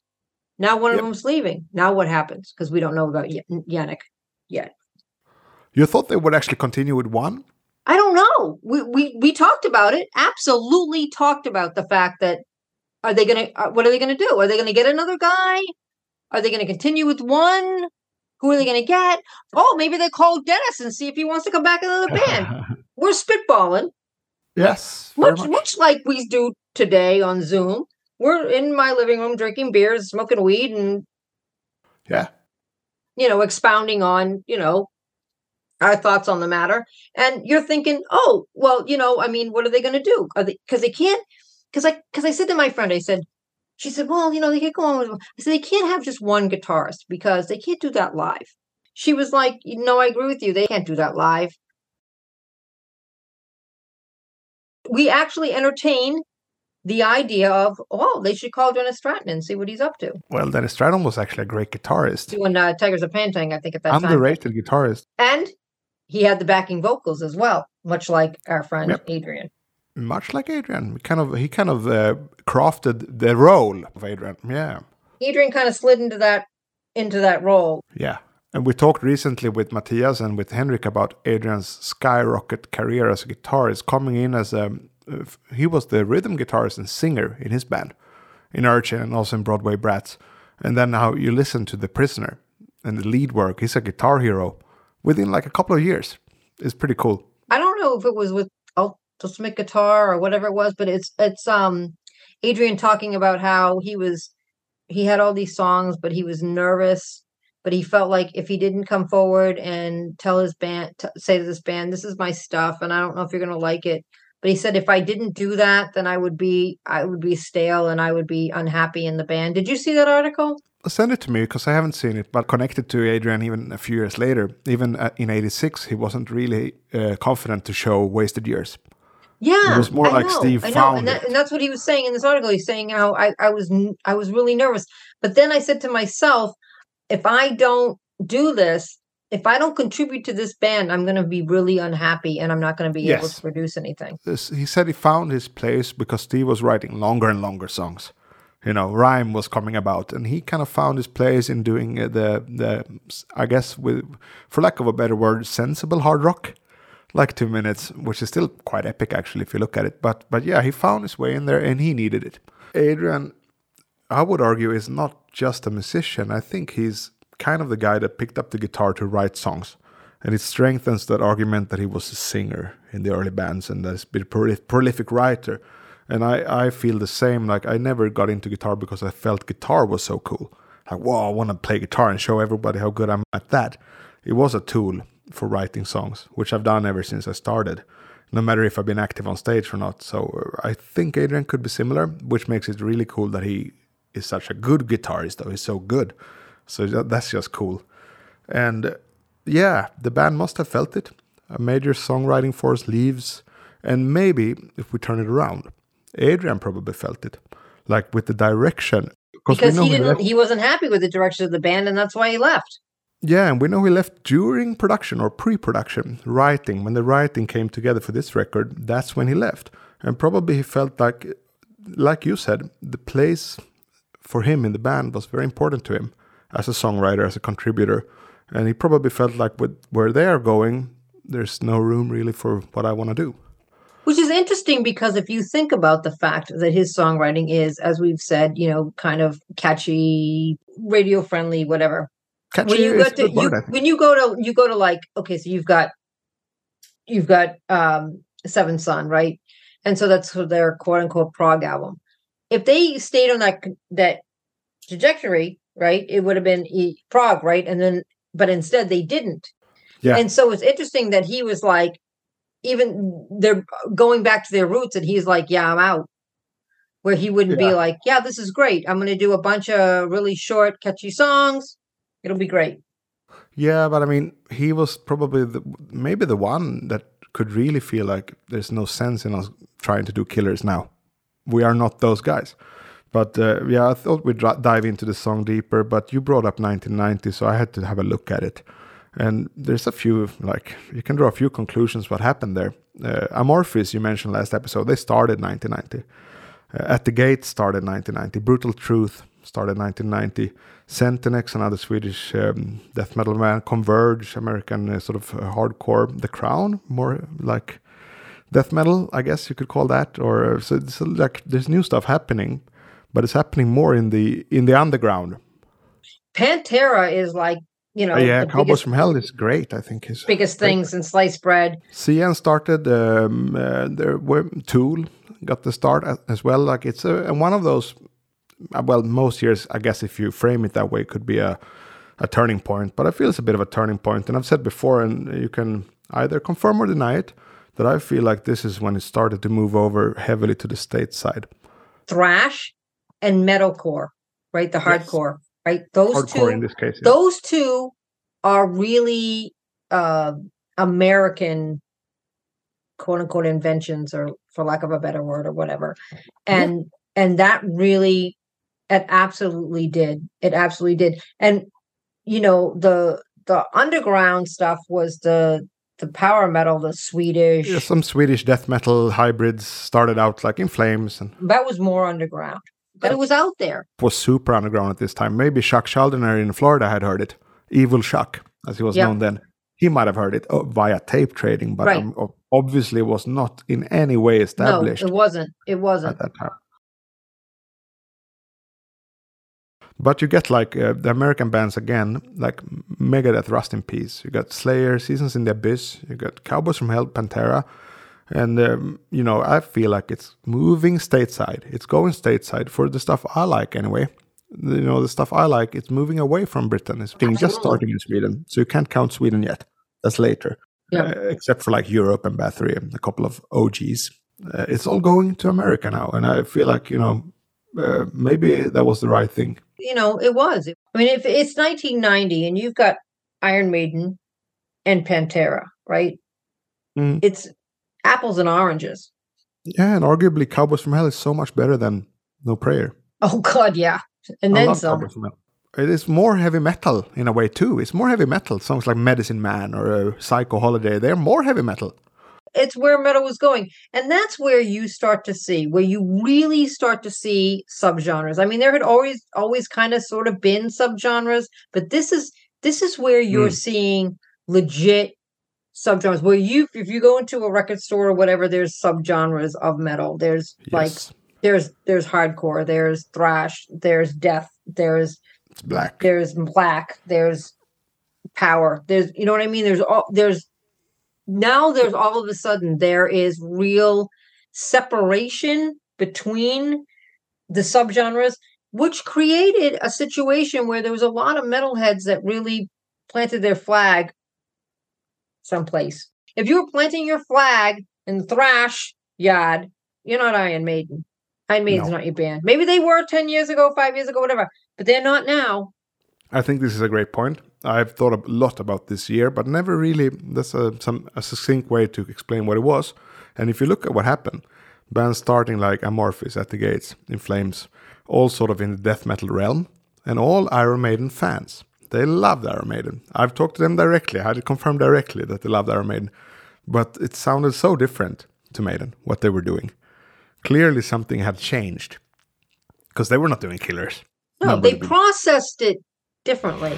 Now one of them's leaving. Now what happens? Because we don't know about Yannick yet. You thought they would actually continue with one? I don't know. We talked about it. Absolutely talked about the fact that what are they going to do? Are they going to get another guy? Are they going to continue with one? Who are they going to get? Oh, maybe they call Dennis and see if he wants to come back in another band. We're spitballing. Yes. Much like we do today on Zoom. We're in my living room drinking beers, smoking weed, and expounding on, our thoughts on the matter. And you're thinking, oh, well, what are they going to do? Because I said to my friend, I said, she said, well, they can't go on with. I said, they can't have just one guitarist because they can't do that live. She was like, no, I agree with you. They can't do that live. We actually entertain the idea of, they should call Dennis Stratton and see what he's up to. Well, Dennis Stratton was actually a great guitarist. Doing Tigers of Pantang, I think, at that time. Underrated guitarist. And he had the backing vocals as well, much like our friend Adrian. Much like Adrian, he crafted the role of Adrian. Yeah, Adrian kind of slid into that role. Yeah, and we talked recently with Matthias and with Henrik about Adrian's skyrocket career as a guitarist, coming in as he was the rhythm guitarist and singer in his band, in Urchin and also in Broadway Brats. And then now you listen to The Prisoner and the lead work. He's a guitar hero within like a couple of years. It's pretty cool. I don't know if it was with Smith Guitar or whatever it was, but it's Adrian talking about how he had all these songs, but he was nervous, but he felt like if he didn't come forward and tell his band, say to this band, this is my stuff and I don't know if you're going to like it, but he said if I didn't do that then I would be stale and I would be unhappy in the band. Did you see that article? Send it to me because I haven't seen it, but connected to Adrian even a few years later, even in 86 he wasn't really confident to show Wasted Years. Yeah, it was more like Steve found and that's what he was saying in this article. He's saying how I was really nervous. But then I said to myself, if I don't do this, if I don't contribute to this band, I'm going to be really unhappy and I'm not going to be able to produce anything. He said he found his place because Steve was writing longer and longer songs. You know, rhyme was coming about, and he kind of found his place in doing the I guess, with, for lack of a better word, sensible hard rock. Like 2 minutes, which is still quite epic, actually, if you look at it. But yeah, he found his way in there, and he needed it. Adrian, I would argue, is not just a musician. I think he's kind of the guy that picked up the guitar to write songs. And it strengthens that argument that he was a singer in the early bands and that he's been a prolific writer. And I feel the same. Like, I never got into guitar because I felt guitar was so cool. Like, whoa, I want to play guitar and show everybody how good I'm at that. It was a tool for writing songs, which I've done ever since I started, no matter if I've been active on stage or not. So I think Adrian could be similar, which makes it really cool that he is such a good guitarist, though. He's so good. So that's just cool. And yeah, the band must have felt it. A major songwriting force leaves, and maybe if we turn it around, Adrian probably felt it, like with the direction. Because he wasn't happy with the direction of the band, and that's why he left. Yeah, and we know he left during production or pre-production, writing. When the writing came together for this record, that's when he left. And probably he felt like you said, the place for him in the band was very important to him as a songwriter, as a contributor. And he probably felt like with where they are going, there's no room really for what I want to do. Which is interesting, because if you think about the fact that his songwriting is, as we've said, you know, kind of catchy, radio-friendly, whatever. Catchy when you go to you go to like, okay, so you've got Seventh Son, right? And so that's their quote unquote prog album. If they stayed on that trajectory, right, it would have been prog, right? And then, but instead they didn't. Yeah. And so it's interesting that he was like, even they're going back to their roots, and he's like, yeah, I'm out. Where he wouldn't be like, yeah, this is great. I'm going to do a bunch of really short, catchy songs. It'll be great. Yeah, but I mean, he was probably maybe the one that could really feel like there's no sense in us trying to do Killers now. We are not those guys. But yeah, I thought we'd dive into the song deeper, but you brought up 1990, so I had to have a look at it. And there's a few, like, you can draw a few conclusions what happened there. Amorphis, you mentioned last episode, they started 1990. At the Gate started 1990. Brutal Truth started 1990. Centinex, another Swedish death metal band, Converge, American sort of hardcore. The Crown, more like death metal, I guess you could call that. Or so like there's new stuff happening, but it's happening more in the underground. Pantera is like, you know, Cowboys from Hell is great. I think his biggest things in sliced bread. CN started. There were Tool got the start as well. Like it's one of those. Well, most years, I guess, if you frame it that way, it could be a turning point. But I feel it's a bit of a turning point. And I've said before, and you can either confirm or deny it, that I feel like this is when it started to move over heavily to the States side. Thrash and metalcore, right? The hardcore, right? Those two, in this case, those two are really American, quote-unquote, inventions, or for lack of a better word, or whatever. And that really... It absolutely did. And, you know, the underground stuff was the power metal, the Swedish. Yeah, some Swedish death metal hybrids started out like In Flames. And that was more underground. But it was out there. It was super underground at this time. Maybe Chuck Schuldiner in Florida had heard it. Evil Chuck, as he was known then. He might have heard it via tape trading, but obviously was not in any way established. No, it wasn't. It wasn't. At that time. But you get like the American bands again, like Megadeth, Rust in Peace. You got Slayer, Seasons in the Abyss. You got Cowboys from Hell, Pantera. And, you know, I feel like it's moving stateside. It's going stateside for the stuff I like anyway. You know, the stuff I like, it's moving away from Britain. It's just starting in Sweden. So you can't count Sweden yet. That's later. Yeah. Except for like Europe and Bathory and a couple of OGs. It's all going to America now. And I feel like, you know, maybe that was the right thing. You know, it was. I mean, if it's 1990 and you've got Iron Maiden and Pantera, right? Mm. It's apples and oranges. Yeah, and arguably Cowboys from Hell is so much better than No Prayer. Oh, God, yeah. And I then some. It is more heavy metal in a way, too. It's more heavy metal. Songs like Medicine Man or Psycho Holiday, they're more heavy metal. It's where metal was going. And that's where you start to see, where you really start to see subgenres. I mean, there had always kind of sort of been subgenres, but this is where you're seeing legit subgenres. Where if you go into a record store or whatever, there's subgenres of metal. There's there's hardcore, there's thrash, there's death, there's black, there's power. There's, you know what I mean? Now there's all of a sudden there is real separation between the subgenres, which created a situation where there was a lot of metalheads that really planted their flag someplace. If you were planting your flag in thrash yard, you're not Iron Maiden. Iron Maiden's not your band. Maybe they were 10 years ago, 5 years ago, whatever, but they're not now. I think this is a great point. I've thought a lot about this year, but never really, that's a succinct way to explain what it was. And if you look at what happened, bands starting like Amorphis, At the Gates, In Flames, all sort of in the death metal realm, and all Iron Maiden fans. They loved Iron Maiden. I've talked to them directly. I had it confirmed directly that they loved Iron Maiden. But it sounded so different to Maiden, what they were doing. Clearly something had changed, because they were not doing Killers. No, they processed it differently.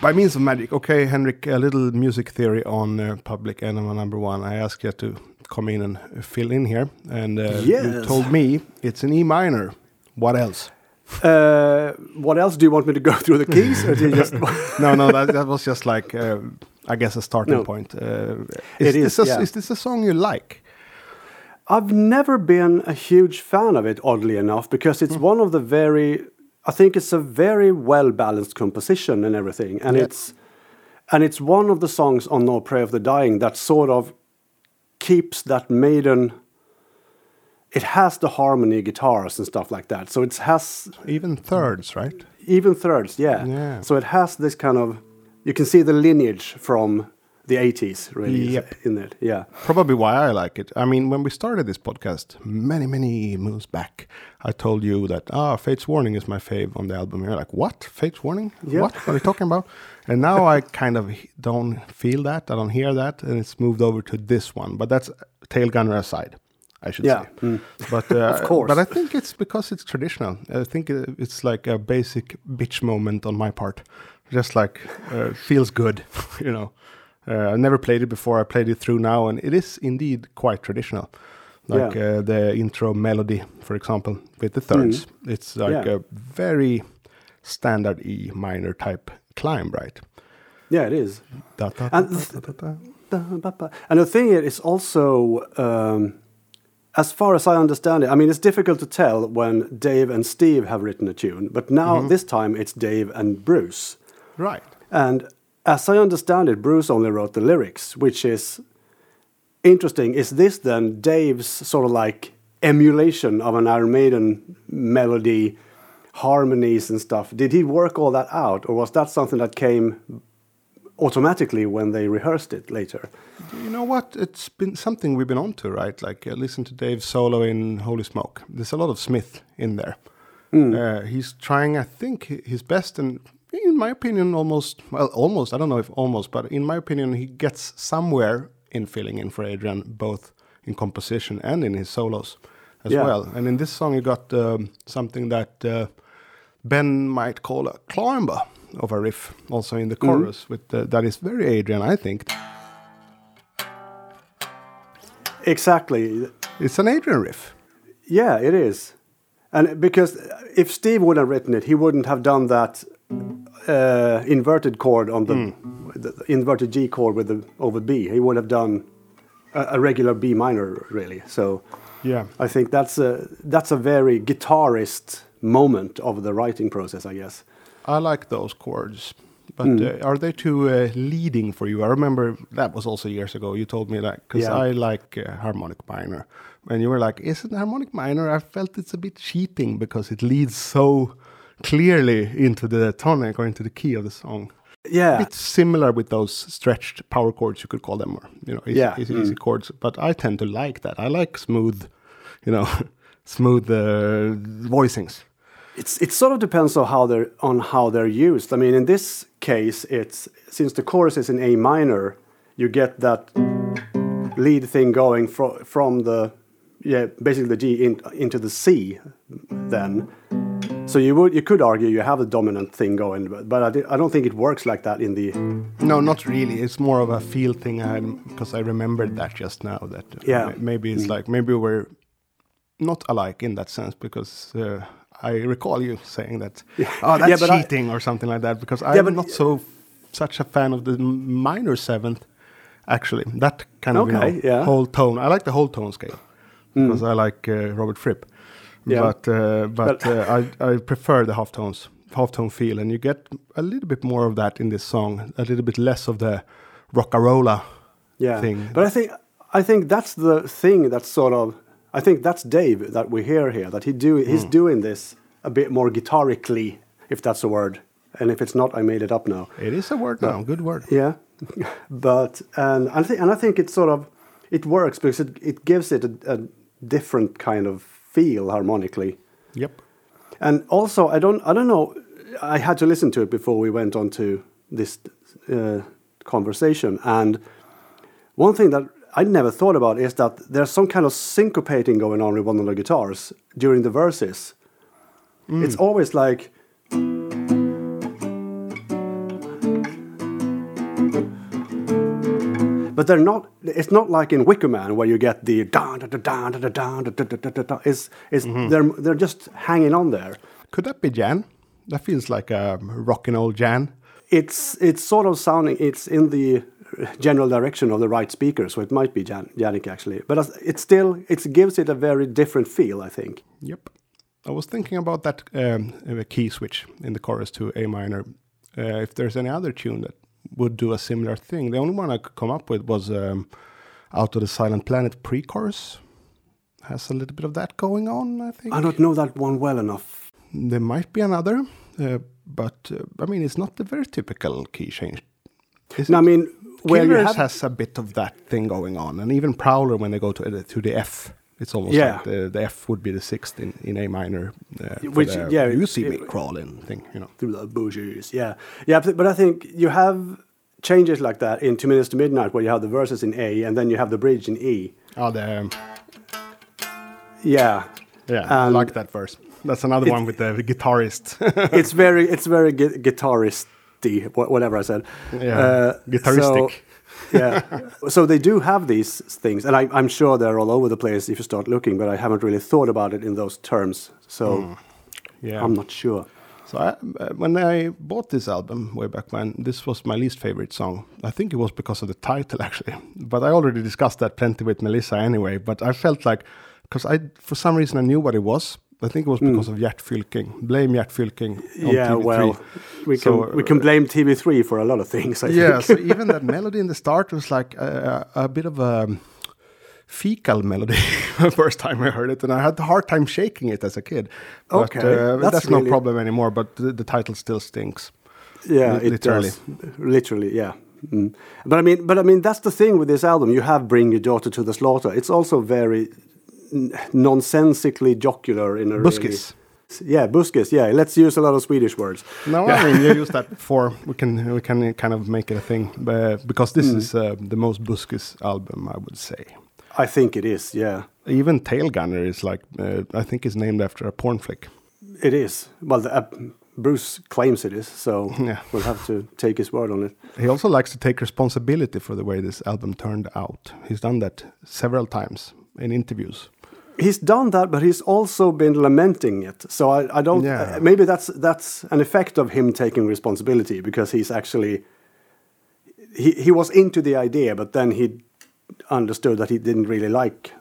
By means of magic. Okay, Henrik, a little music theory on Public Enema Number One. I asked you to come in and fill in here. And you told me it's an E minor. What else? What else? Do you want me to go through the keys? Or do you just that was just like, I guess, a starting point. Is this a song you like? I've never been a huge fan of it, oddly enough, because it's one of the very... I think it's a very well-balanced composition and everything. And it's one of the songs on No Prayer of the Dying that sort of keeps that Maiden... It has the harmony guitars and stuff like that. So it has... Even thirds, right? Even thirds, yeah. So it has this kind of... You can see the lineage from the 80s, really, in it. Yeah. Probably why I like it. I mean, when we started this podcast, many, many moons back, I told you that, Fate's Warning is my fave on the album. You're like, what? Fate's Warning? Yeah. What are you talking about? And now I kind of don't feel that. I don't hear that. And it's moved over to this one. But that's Tail Gunner aside, I should say. Mm. But, of course. But I think it's because it's traditional. I think it's like a basic bitch moment on my part. Just like, feels good, you know. I never played it before. I played it through now, and it is indeed quite traditional. Like the intro melody, for example, with the thirds. It's like a very standard E minor type climb, right? Yeah, it is. And the thing is also, as far as I understand it, I mean, it's difficult to tell when Dave and Steve have written a tune, but now this time it's Dave and Bruce. Right. And... As I understand it, Bruce only wrote the lyrics, which is interesting. Is this then Dave's sort of like emulation of an Iron Maiden melody, harmonies and stuff? Did he work all that out, or was that something that came automatically when they rehearsed it later? You know what? It's been something we've been onto, right? Like, listen to Dave's solo in Holy Smoke. There's a lot of Smith in there. Mm. He's trying, I think, his best, and... In my opinion, almost, I don't know if almost, but in my opinion, he gets somewhere in filling in for Adrian, both in composition and in his solos as well. And in this song, you got something that Ben might call a climber of a riff, also in the chorus, with that is very Adrian, I think. Exactly. It's an Adrian riff. Yeah, it is. And because if Steve would have written it, he wouldn't have done that inverted chord on the inverted G chord with the over B. He would have done a regular B minor, really. So yeah, I think that's a very guitarist moment of the writing process, I guess. I like those chords, but are they too leading for you? I remember that was also years ago. You told me that because I like harmonic minor, and you were like, "Isn't harmonic minor?" I felt it's a bit cheating because it leads so clearly into the tonic or into the key of the song. Yeah, it's similar with those stretched power chords. You could call them, or you know, easy chords. But I tend to like that. I like smooth, you know, smooth voicings. It sort of depends on how they're used. I mean, in this case, it's since the chorus is in A minor, you get that lead thing going from the basically the G into the C. Then, so you could argue you have a dominant thing going, but I don't think it works like that in the. No, not really. It's more of a feel thing. Because I remembered that just now. That maybe it's like maybe we're not alike in that sense because. I recall you saying that, that's cheating or something like that, because I'm not such a fan of the minor seventh, actually. That kind of whole tone. I like the whole tone scale, because I like Robert Fripp. Yeah. But I prefer the half-tone feel, and you get a little bit more of that in this song, a little bit less of the rock-a-rolla thing. But I think that's the thing that's sort of... I think that's Dave that we hear here, that he's doing this a bit more guitarically, if that's a word. And if it's not, I made it up now. It is a word now, good word. Yeah, but, and I think it sort of, it works because it gives it a different kind of feel harmonically. Yep. And also, I don't know, I had to listen to it before we went on to this conversation. And one thing that I never thought about is that there's some kind of syncopating going on with one of the guitars during the verses. It's always like... But they're not... It's not like in Wicker Man where you get the... They're just hanging on there. Could that be Jan? That feels like a rockin' old Jan. It's sort of sounding... It's in the... general direction of the right speaker, so it might be Yannick actually, but it gives it a very different feel, I think. Yep. I was thinking about that key switch in the chorus to A minor, if there's any other tune that would do a similar thing. The only one I could come up with was Out of the Silent Planet pre-chorus. Has a little bit of that going on, I think. I don't know that one well enough. There might be another, but I mean, it's not the very typical key change. No, I mean... Killers has a bit of that thing going on, and even Prowler, when they go to the F, it's almost like the F would be the sixth in A minor, which you see me crawling thing, you know, through the bushes. Yeah. But I think you have changes like that in 2 Minutes to Midnight, where you have the verses in A, and then you have the bridge in E. Oh, I like that verse. That's another one with the guitarist. it's very guitarist. Whatever I said. Yeah, guitaristic. So they do have these things, and I'm sure they're all over the place if you start looking, but I haven't really thought about it in those terms, so I'm not sure. So when I bought this album way back when, this was my least favorite song. I think it was because of the title, actually, but I already discussed that plenty with Melissa anyway, but I felt like, because for some reason I knew what it was, I think it was because of Hjertfylking. Blame Hjertfylking on TV3. Well, we can blame TV3 for a lot of things, I think. So even that melody in the start was like a bit of a fecal melody the first time I heard it, and I had a hard time shaking it as a kid. But, that's no problem anymore, but the title still stinks. Yeah, literally. It does. Literally, yeah. Mm. But I mean, that's the thing with this album. You have Bring Your Daughter to the Slaughter. It's also very... nonsensically jocular in a buskis. Really, buskis. Yeah, let's use a lot of Swedish words. No, I mean you used that before. We can kind of make it a thing, because this is the most buskis album, I would say. I think it is, yeah. Even Tail Gunner is like, I think it's named after a porn flick. It is. Well, the, Bruce claims it is, so yeah. We'll have to take his word on it. He also likes to take responsibility for the way this album turned out. He's done that several times in interviews. He's done that, but he's also been lamenting it. So I don't... Yeah. Maybe that's an effect of him taking responsibility, because he's actually... He was into the idea, but then he understood that he didn't really like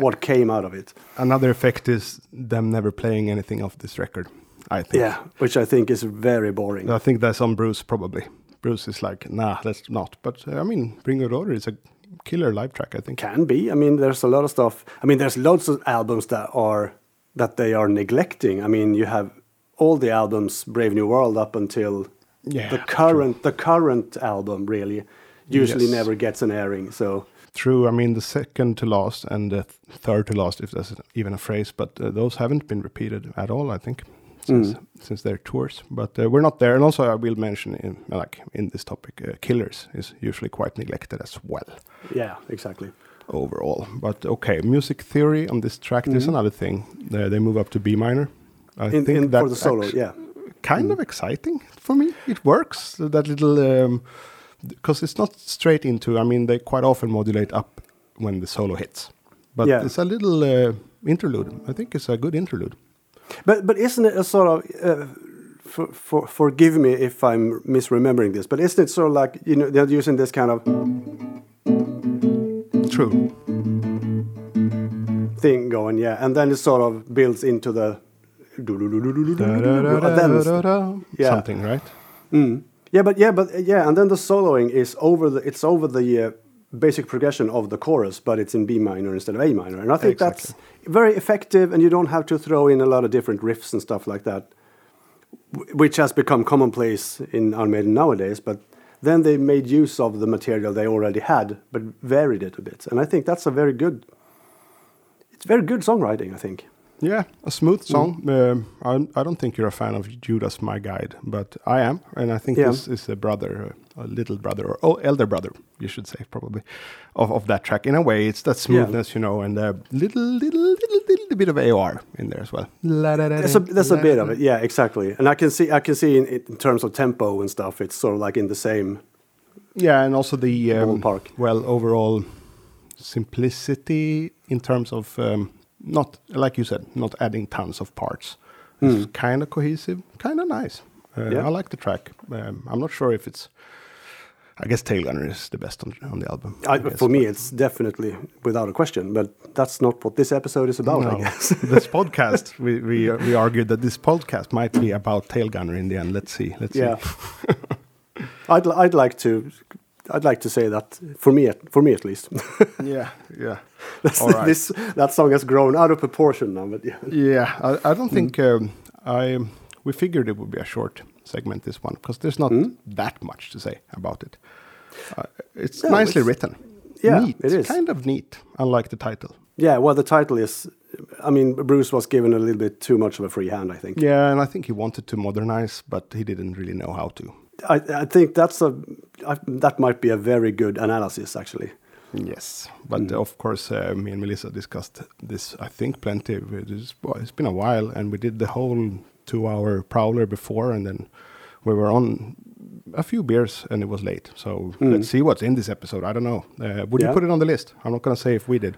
what came out of it. Another effect is them never playing anything off this record, I think. Yeah, which I think is very boring. I think that's on Bruce, probably. Bruce is like, nah, let's not. But, I mean, Bring Your Daughter is a... killer live track, I think. Can be. I mean, there's a lot of stuff. I mean, there's lots of albums that they are neglecting. I mean, you have all the albums, Brave New World up until the current album, really, usually never gets an airing. So true. I mean, the second to last and the third to last, if that's even a phrase, but those haven't been repeated at all, I think, since their tours. But we're not there. And also, I will mention in this topic, Killers is usually quite neglected as well. Yeah, exactly. Overall. But okay, music theory on this track, there's another thing. They move up to B minor. I think that's for the solo, kind of exciting for me. It works, that little... Because it's not straight into... I mean, they quite often modulate up when the solo hits. But it's a little interlude. I think it's a good interlude. But isn't it a sort of... forgive me if I'm misremembering this, but isn't it sort of like, you know, they're using this kind of... True. Thing going, yeah. And then it sort of builds into the... Something, right? Mm. Yeah, and then the soloing is over the basic progression of the chorus, but it's in B minor instead of A minor. And I think that's very effective, and you don't have to throw in a lot of different riffs and stuff like that, which has become commonplace in Iron Maiden nowadays, but then they made use of the material they already had, but varied it a bit. And I think that's very good songwriting, I think. Yeah, a smooth song. I don't think you're a fan of You Judas My Guide, but I am. And I think this is elder brother, you should say, probably, of that track. In a way, it's that smoothness, you know, and a little bit of AOR in there as well. There's a bit of it, yeah, exactly. And I can see in terms of tempo and stuff, it's sort of like in the same... Yeah, and also the... ballpark. Well, overall simplicity in terms of... not, like you said, not adding tons of parts. It's kind of cohesive, kind of nice. I like the track. I'm not sure if it's... I guess Tail Gunner is the best on the album. For me, it's definitely without a question, but that's not what this episode is about, I guess. This podcast, we argued that this podcast might be about Tail Gunner in the end. Let's see. I'd like to say that for me at least. Right. That song has grown out of proportion now. But I don't think we figured it would be a short segment, this one, because there's not that much to say about it. It's nicely written. Yeah, neat. It is kind of neat, unlike the title. Yeah, well, the title is. I mean, Bruce was given a little bit too much of a free hand, I think. Yeah, and I think he wanted to modernize, but he didn't really know how to. I think that might be a very good analysis, actually. Yes, but of course, me and Melissa discussed this, I think, plenty. It's been a while, and we did the whole 2-hour Prowler before, and then we were on a few beers, and it was late. So let's see what's in this episode. I don't know. Would you put it on the list? I'm not going to say if we did.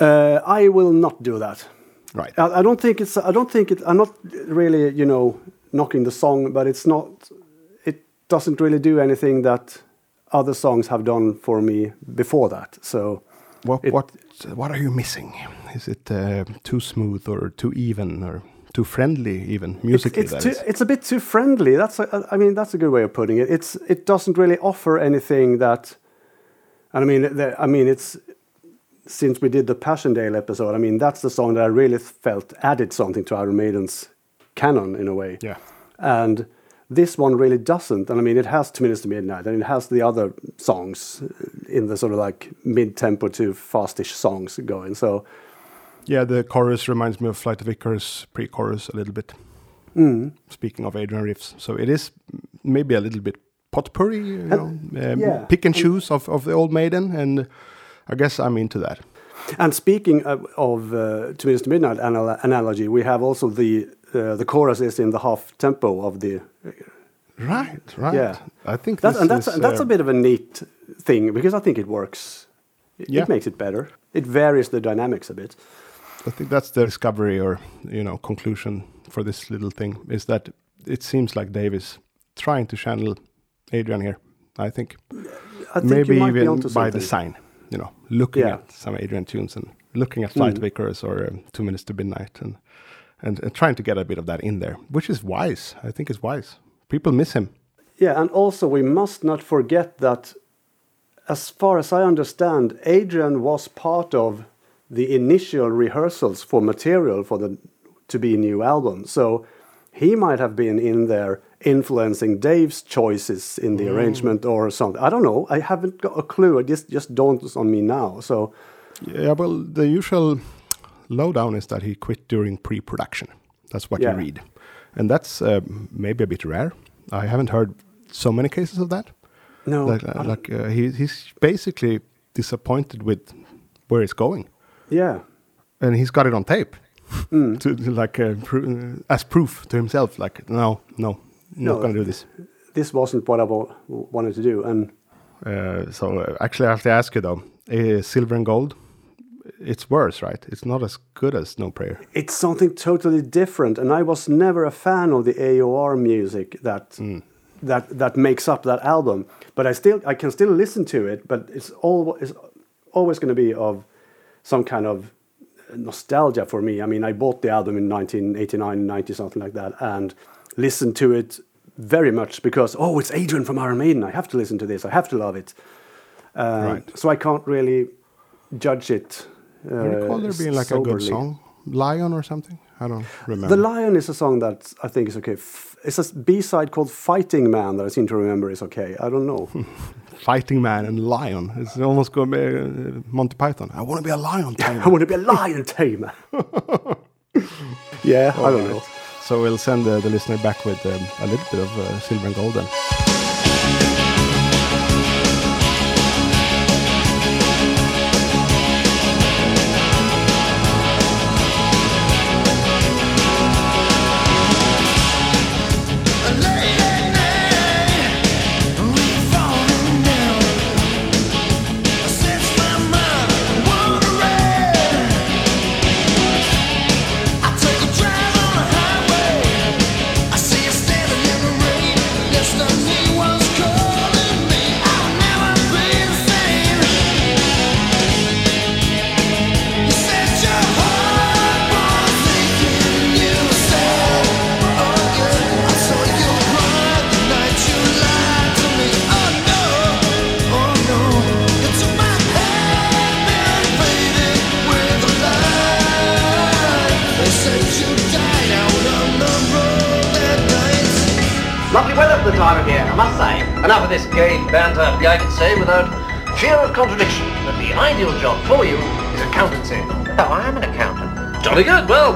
I will not do that. Right. I don't think it's. I don't think it. I'm not really, you know, knocking the song, but it's not. Doesn't really do anything that other songs have done for me before that. So, what are you missing? Is it too smooth or too even or too friendly even musically? It's a bit too friendly. That's a good way of putting it. It doesn't really offer anything that. And I mean, it's since we did the Passchendaele episode. I mean, that's the song that I really felt added something to Iron Maiden's canon in a way. Yeah, and. This one really doesn't, and I mean, it has 2 Minutes to Midnight, and it has the other songs in the sort of like mid-tempo to fastish songs going, so... Yeah, the chorus reminds me of Flight of Icarus, pre-chorus a little bit, speaking of Adrian riffs. So it is maybe a little bit potpourri, you know, pick and choose of the old Maiden, and I guess I'm into that. And speaking of 2 Minutes to Midnight analogy, we have also the chorus is in the half tempo of the. Right. Yeah, I think that's a bit of a neat thing because I think it works. It makes it better. It varies the dynamics a bit. I think that's the discovery or conclusion for this little thing is that it seems like Dave is trying to channel Adrian here. I think maybe even by design. Looking at some Adrian tunes and looking at Flight of Icarus or 2 Minutes to Midnight and trying to get a bit of that in there, which is wise. I think it's wise. People miss him. Yeah, and also we must not forget that, as far as I understand, Adrian was part of the initial rehearsals for material for the to-be new album. So he might have been in there influencing Dave's choices in the arrangement or something. I don't know. I haven't got a clue. It just dawns on me now. So, yeah, well, the usual lowdown is that he quit during pre-production. That's what you read. And that's maybe a bit rare. I haven't heard so many cases of that. No. He's basically disappointed with where it's going. Yeah. And he's got it on tape. As proof to himself, no, not going to do this. This wasn't what I wanted to do. And so actually I have to ask you though, Silver and Gold, it's worse, right? It's not as good as No Prayer. It's something totally different, and I was never a fan of the AOR music that makes up that album, but I can still listen to it, but it's always going to be of some kind of nostalgia for me. I mean, I bought the album in 1989, 90, something like that, and listened to it very much because, it's Adrian from Iron Maiden. I have to listen to this. I have to love it. Right. So I can't really judge it I recall there being like soberly. A good song, Lion or something? I don't remember. The Lion is a song that I think is okay. It's a B-side called Fighting Man that I seem to remember is okay. I don't know. Fighting Man and Lion. It's almost going to be Monty Python. I want to be a lion tamer. I want to be a lion tamer. Yeah, I don't know. So we'll send the listener back with a little bit of Silver and Gold then.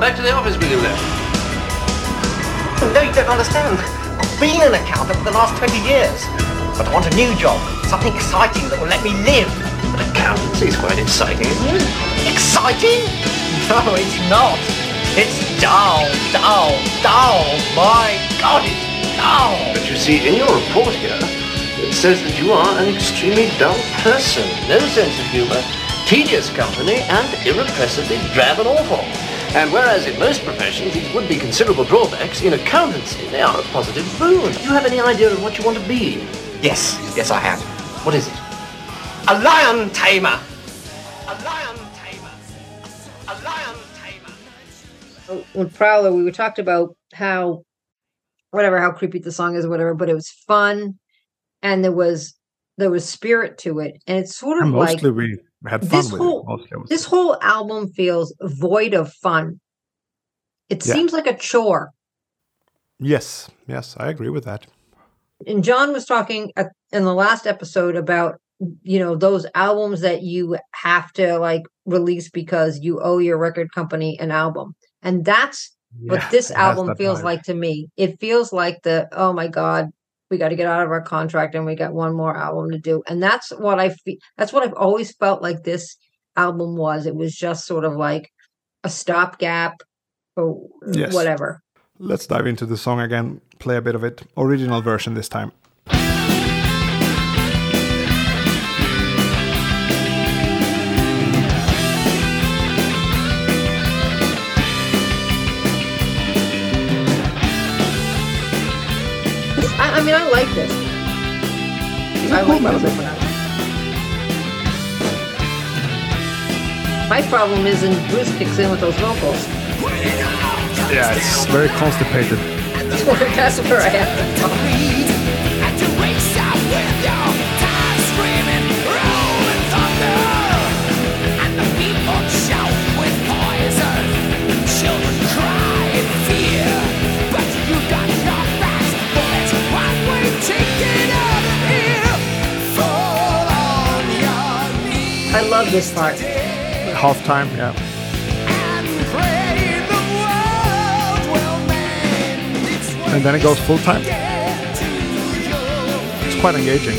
Back to the office with you now. No, you don't understand. I've been an accountant for the last 20 years. But I want a new job, something exciting that will let me live. But accountancy is quite exciting, isn't it? Exciting? No, it's not. It's dull. My God, it's dull. But you see, in your report here, it says that you are an extremely dull person. No sense of humour, tedious company, and irrepressibly drab and awful. And whereas in most professions these would be considerable drawbacks, in accountancy they are a positive boon. Do you have any idea of what you want to be? Yes, I have. What is it? A lion tamer! A lion tamer! A lion tamer! When Prowler, we talked about how creepy the song is or whatever, but it was fun, and there was spirit to it, and it's sort of had fun this with whole it. This whole album feels void of fun. It seems like a chore. Yes, I agree with that. And John was talking in the last episode about those albums that you have to release because you owe your record company an album, and that's what this album feels like to me. It feels like the oh my God, we got to get out of our contract and we got one more album to do. And that's what I feel. That's what I've always felt like this album was. It was just sort of like a stopgap or yes. whatever. Let's dive into the song again, play a bit of it. Original version this time. I mean, I like this. I like this. My problem is when Bruce kicks in with those vocals. Yeah, it's very constipated. That's where I have to talk. I love this part. Half time, yeah. And then it goes full time. It's quite engaging.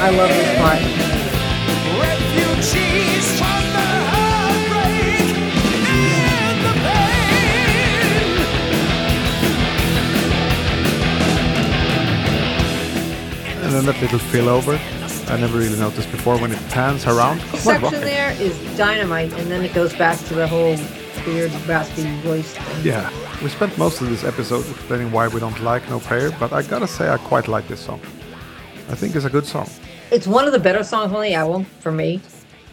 I love this part. And then that little fill over. I never really noticed before when it pans around. The section there is dynamite, and then it goes back to the whole weird, raspy voice thing. Yeah, we spent most of this episode explaining why we don't like No Prayer, but I gotta say I quite like this song. I think it's a good song. It's one of the better songs on the album for me.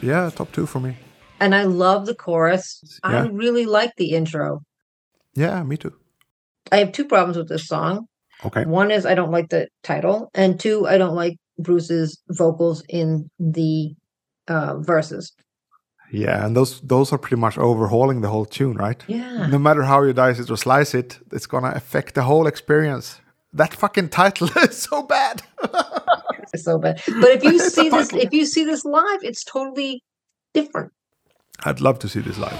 Yeah, top two for me. And I love the chorus. Yeah. I really like the intro. Yeah, me too. I have two problems with this song. Okay. One is I don't like the title, and two, I don't like Bruce's vocals in the verses. Yeah, and those are pretty much overhauling the whole tune, right? Yeah. No matter how you dice it or slice it, it's gonna affect the whole experience. That fucking title is so bad. It's so bad. But if you see this, if you see this live, it's totally different. I'd love to see this live.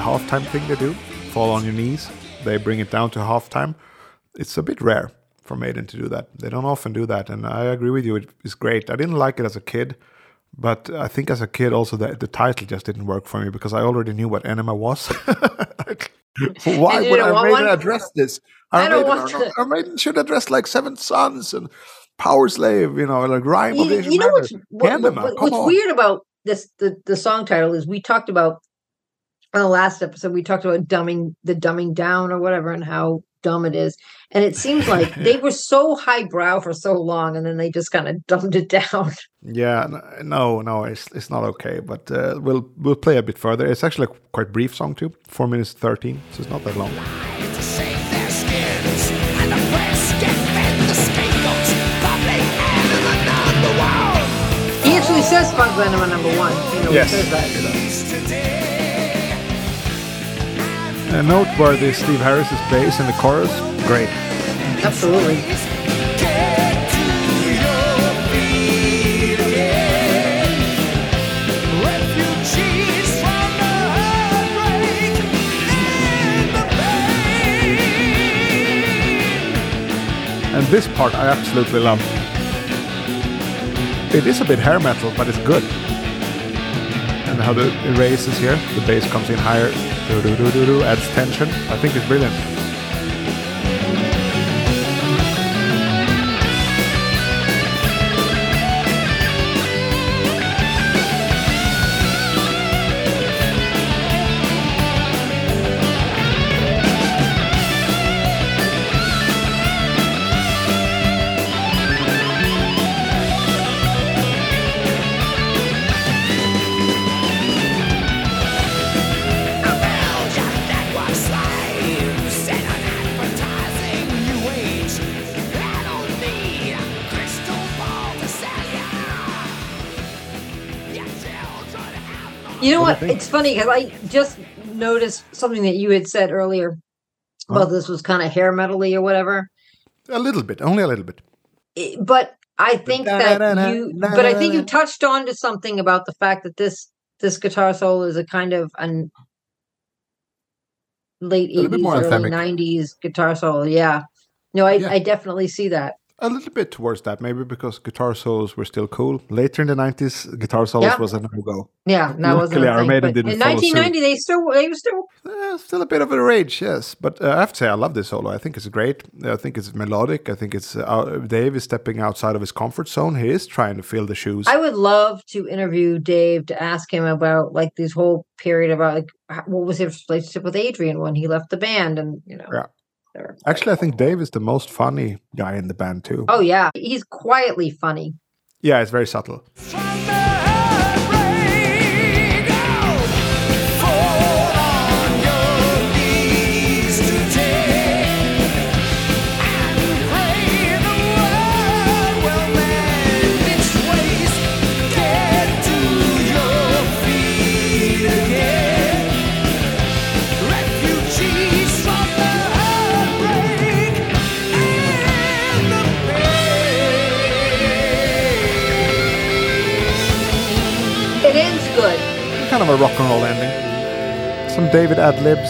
Halftime thing they do, fall on your knees, they bring it down to halftime. It's a bit rare for Maiden to do that. They don't often do that, and I agree with you, it is great. I didn't like it as a kid, but I think as a kid also the title just didn't work for me because I already knew what Enema was. Like, why would Iron Maiden address this? Iron Maiden should address like Seventh Sons and Power Slave, you know, like Rhyme of Asian Matters. What's weird about this, the song title is we talked about in the last episode, we talked about dumbing down or whatever and how dumb it is. And it seems like they were so highbrow for so long and then they just kind of dumbed it down. Yeah, no, it's not okay. But we'll play a bit further. It's actually a quite brief song too, 4 minutes 13, so it's not that long. He actually says Flight of Icarus number one. You know, yes, he says that. He does. A note where the Steve Harris is bass in the chorus. Great. Absolutely. And this part I absolutely love. It is a bit hair metal, but it's good. And how the raise is here, the bass comes in higher, adds tension. I think it's brilliant. You know what? It's funny because I just noticed something that you had said earlier. Well, this was kind of hair metal-y or whatever. A little bit, only a little bit. But I think that you. But I think you touched on to something about the fact that this guitar solo is a kind of an late 80s, early 90s guitar solo. Yeah. No, I definitely see that. A little bit towards that, maybe because guitar solos were still cool. Later in the 90s, guitar solos was a no-go. Yeah, that wasn't a thing. Maiden didn't in 1990, they were still... still a bit of a rage, yes. But I have to say, I love this solo. I think it's great. I think it's melodic. I think it's... Dave is stepping outside of his comfort zone. He is trying to fill the shoes. I would love to interview Dave to ask him about, like, this whole period about, like, what was his relationship with Adrian when he left the band and, you know... Yeah. Actually, I think Dave is the most funny guy in the band, too. Oh, yeah. He's quietly funny. Yeah, it's very subtle. Kind of a rock and roll ending. Some David ad-libs.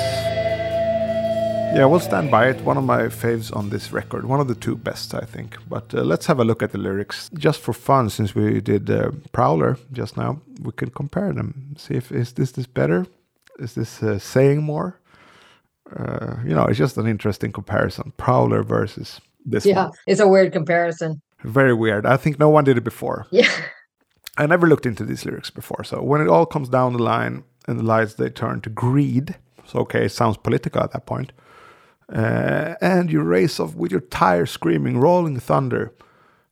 Yeah, we'll stand by it. One of my faves on this record. One of the two best, I think. But let's have a look at the lyrics. Just for fun, since we did Prowler just now, we can compare them. See if is this better? Is this saying more? You know, it's just an interesting comparison. Prowler versus this one. Yeah, it's a weird comparison. Very weird. I think no one did it before. Yeah. I never looked into these lyrics before, so when it all comes down the line and the lights, they turn to greed. So, okay, it sounds political at that point. And you race off with your tire screaming, rolling thunder.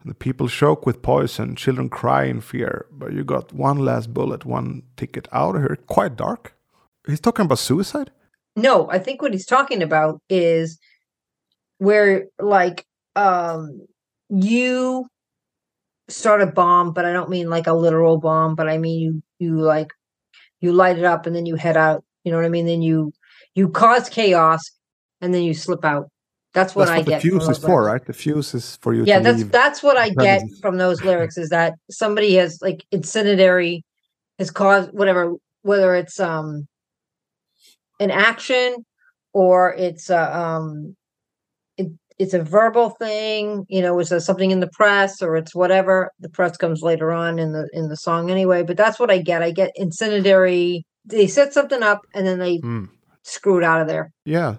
And the people choke with poison, children cry in fear. But you got one last bullet, one ticket out of here. Quite dark. He's talking about suicide? No, I think what he's talking about is where, like, you... start a bomb, but I don't mean like a literal bomb, but I mean you light it up and then you head out, you know what I mean? Then you cause chaos and then you slip out. That's what I get. The fuse is for, right? The fuse is for you. Yeah, that's what I get from those lyrics is that somebody has like incendiary has caused whatever, whether it's an action or it's it's a verbal thing, you know, it's something in the press or it's whatever. The press comes later on in the song anyway, but that's what I get. I get incendiary. They set something up and then they screw it out of there. Yeah.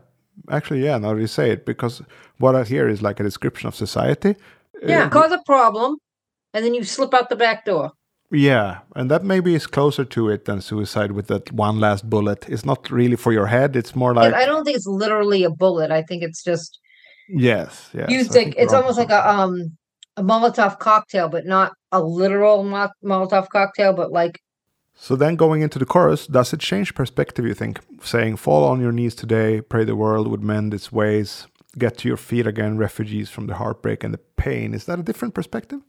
Actually, yeah, now that you say it, because what I hear is like a description of society. Yeah, cause a problem and then you slip out the back door. Yeah, and that maybe is closer to it than suicide with that one last bullet. It's not really for your head. It's more like... I don't think it's literally a bullet. I think it's just... Yes. It's almost like a Molotov cocktail, but not a literal Molotov cocktail, but like... So then going into the chorus, does it change perspective, you think? Saying, fall on your knees today, pray the world would mend its ways, get to your feet again, refugees from the heartbreak and the pain. Is that a different perspective?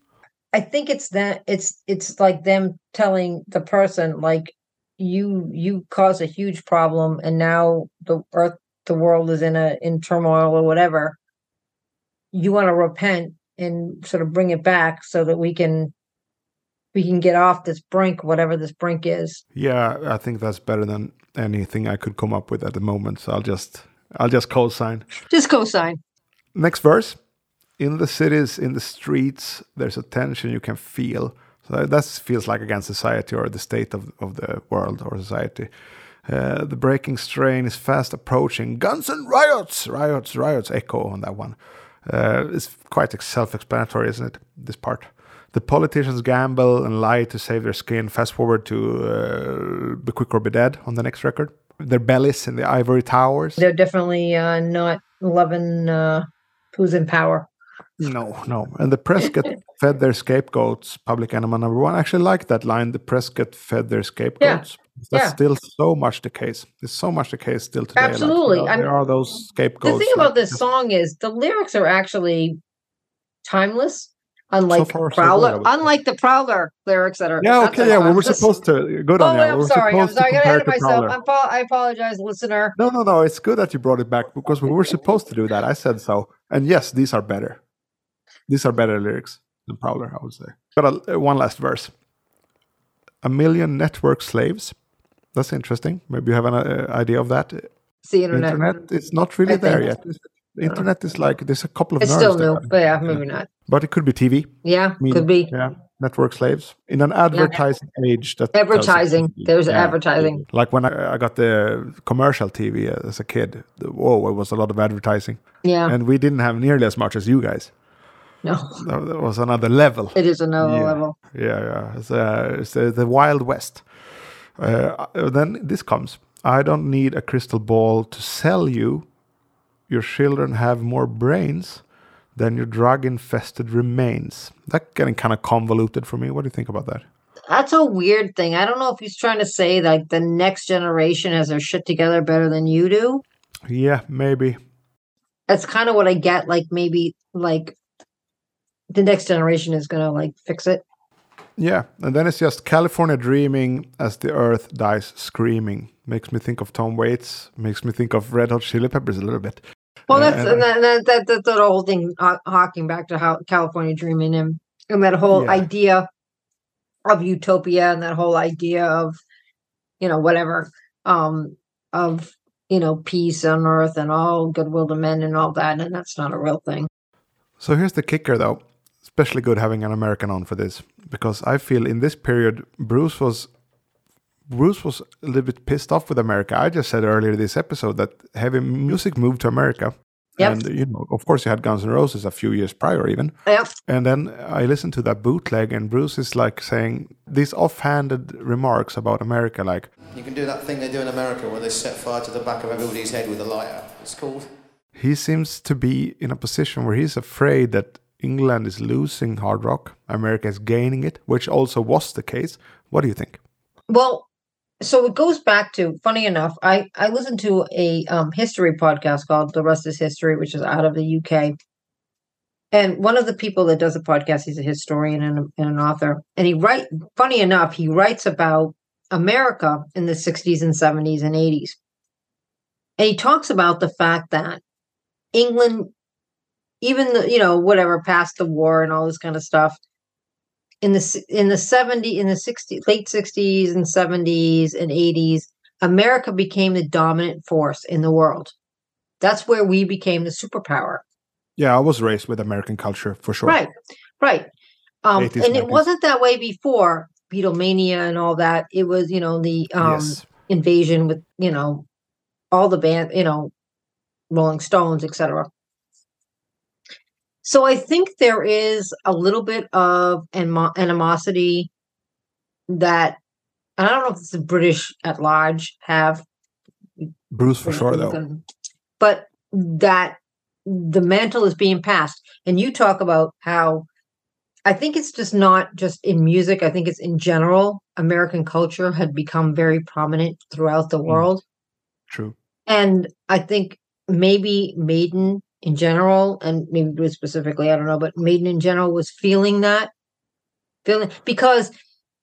I think it's that it's like them telling the person, like, you caused a huge problem and now the world is in turmoil or whatever. You want to repent and sort of bring it back so that we can get off this brink, whatever this brink is. Yeah, I think that's better than anything I could come up with at the moment. So I'll just co-sign. Just co-sign. Next verse. In the cities, in the streets, there's a tension you can feel. So that feels like against society or the state of the world or society. The breaking strain is fast approaching. Guns and riots, riots, riots. Echo on that one. It's quite self-explanatory, isn't it? This part. The politicians gamble and lie to save their skin. Fast forward to Be Quick or Be Dead on the next record. Their bellies in the ivory towers. They're definitely not loving who's in power. No. And the press get fed their scapegoats. Public Enema Number One. I actually like that line. The press get fed their scapegoats. Yeah. That's still so much the case. It's so much the case still today. Absolutely. Like, there are those scapegoats. The thing about this song is the lyrics are actually timeless. Unlike the Prowler lyrics that are... Yeah, okay, yeah, well, we're supposed to... Good on you. I'm sorry, I got ahead of myself. I apologize, listener. No, it's good that you brought it back because we were supposed to do that. I said so. And yes, these are better. These are better lyrics than Prowler, I would say. But one last verse. 1 million network slaves. That's interesting. Maybe you have an idea of that. It's the internet is not really there yet. The internet is like, there's a couple of... It's still new, but yeah, maybe not. But it could be TV. Yeah, could be. Yeah, network slaves. In an advertising age. Advertising. There's advertising. Like when I got the commercial TV as a kid, it was a lot of advertising. Yeah. And we didn't have nearly as much as you guys. No. That was another level. It is another level. Yeah. It's the Wild West. Then this comes. I don't need a crystal ball to sell you. Your children have more brains than your drug-infested remains. That's getting kind of convoluted for me. What do you think about that? That's a weird thing. I don't know if he's trying to say like the next generation has their shit together better than you do. Yeah, maybe. That's kind of what I get. Like maybe like the next generation is going to like fix it. Yeah, and then it's just California dreaming as the earth dies screaming. Makes me think of Tom Waits. Makes me think of Red Hot Chili Peppers a little bit. Well, that's the whole thing, harking back to how California dreaming and that whole idea of utopia and that whole idea of, whatever, of, peace on earth and all goodwill to men and all that. And that's not a real thing. So here's the kicker, though. Especially good having an American on for this, because I feel in this period, Bruce was a little bit pissed off with America. I just said earlier this episode that heavy music moved to America. Yep. And, of course you had Guns N' Roses a few years prior even. Yep. And then I listened to that bootleg and Bruce is like saying these offhanded remarks about America, like... You can do that thing they do in America where they set fire to the back of everybody's head with a lighter. It's called... He seems to be in a position where he's afraid that England is losing hard rock. America is gaining it, which also was the case. What do you think? Well... So it goes back to, funny enough, I listened to a history podcast called The Rest is History, which is out of the UK. And one of the people that does the podcast, he's a historian and an author. And he writes about America in the 60s and 70s and 80s. And he talks about the fact that England, even, past the war and all this kind of stuff, late 60s and 70s and 80s, America became the dominant force in the world. That's where we became the superpower. Yeah, I was raised with American culture for sure. Right. 80s, and 90s. It wasn't that way before Beatlemania and all that. It was, the invasion with, all the band, Rolling Stones, etc. So I think there is a little bit of animosity that, and I don't know if it's the British at large have. Bruce for sure, though. But that the mantle is being passed. And you talk about how, I think it's just not just in music. I think it's in general, American culture had become very prominent throughout the world. True. And I think maybe Maiden in general, and maybe specifically, I don't know, but Maiden in general was feeling that because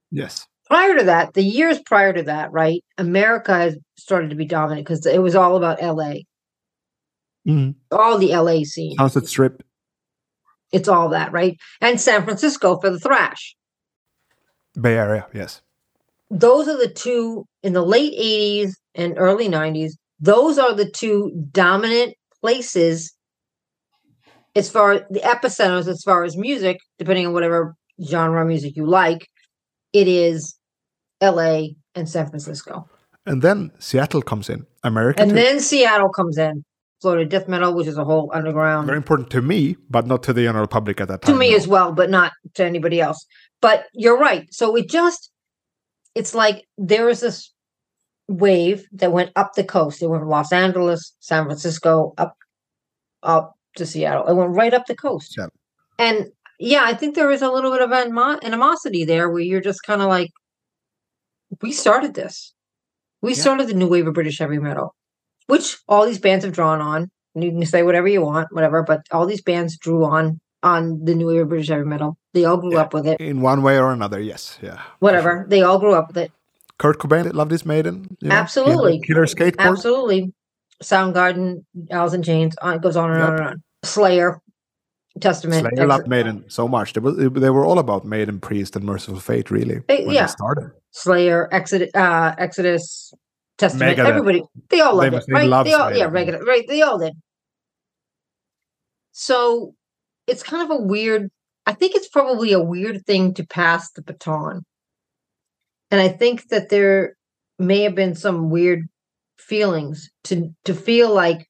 yes, prior to that, the years prior to that, right, America has started to be dominant because it was all about LA, all the LA scene, Sunset Strip, it's all that, right, and San Francisco for the thrash, Bay Area, yes, those are the two in the late 80s and early 90s. Those are the two dominant places. As far as the epicenters, as far as music, depending on whatever genre of music you like, it is LA and San Francisco. And then Seattle comes in. Florida death metal, which is a whole underground. Very important to me, but not to the general public at that time. To me as well, but not to anybody else. But you're right. So it's like there is this wave that went up the coast. It went from Los Angeles, San Francisco, up to Seattle. It went right up the coast. Yeah. And yeah, I think there is a little bit of animosity there where you're just kind of like, we started this. We started the new wave of British heavy metal, which all these bands have drawn on. And you can say whatever you want, whatever, but all these bands drew on the new wave of British heavy metal. They all grew up with it. In one way or another, yes. Yeah. Whatever. They all grew up with it. Kurt Cobain loved his Maiden. You know? Absolutely. Killer Skateboard. Absolutely. Soundgarden, Alice in Chains, it goes on and on and on. Slayer, Testament. Slayer loved Maiden so much. They were all about Maiden, Priest, and Merciful Fate, really, when they started. Slayer, Exodus, Testament, everybody, they all loved it, right? They all, regular, right? They all did. So it's kind of a weird thing to pass the baton. And I think that there may have been some weird feelings to feel like,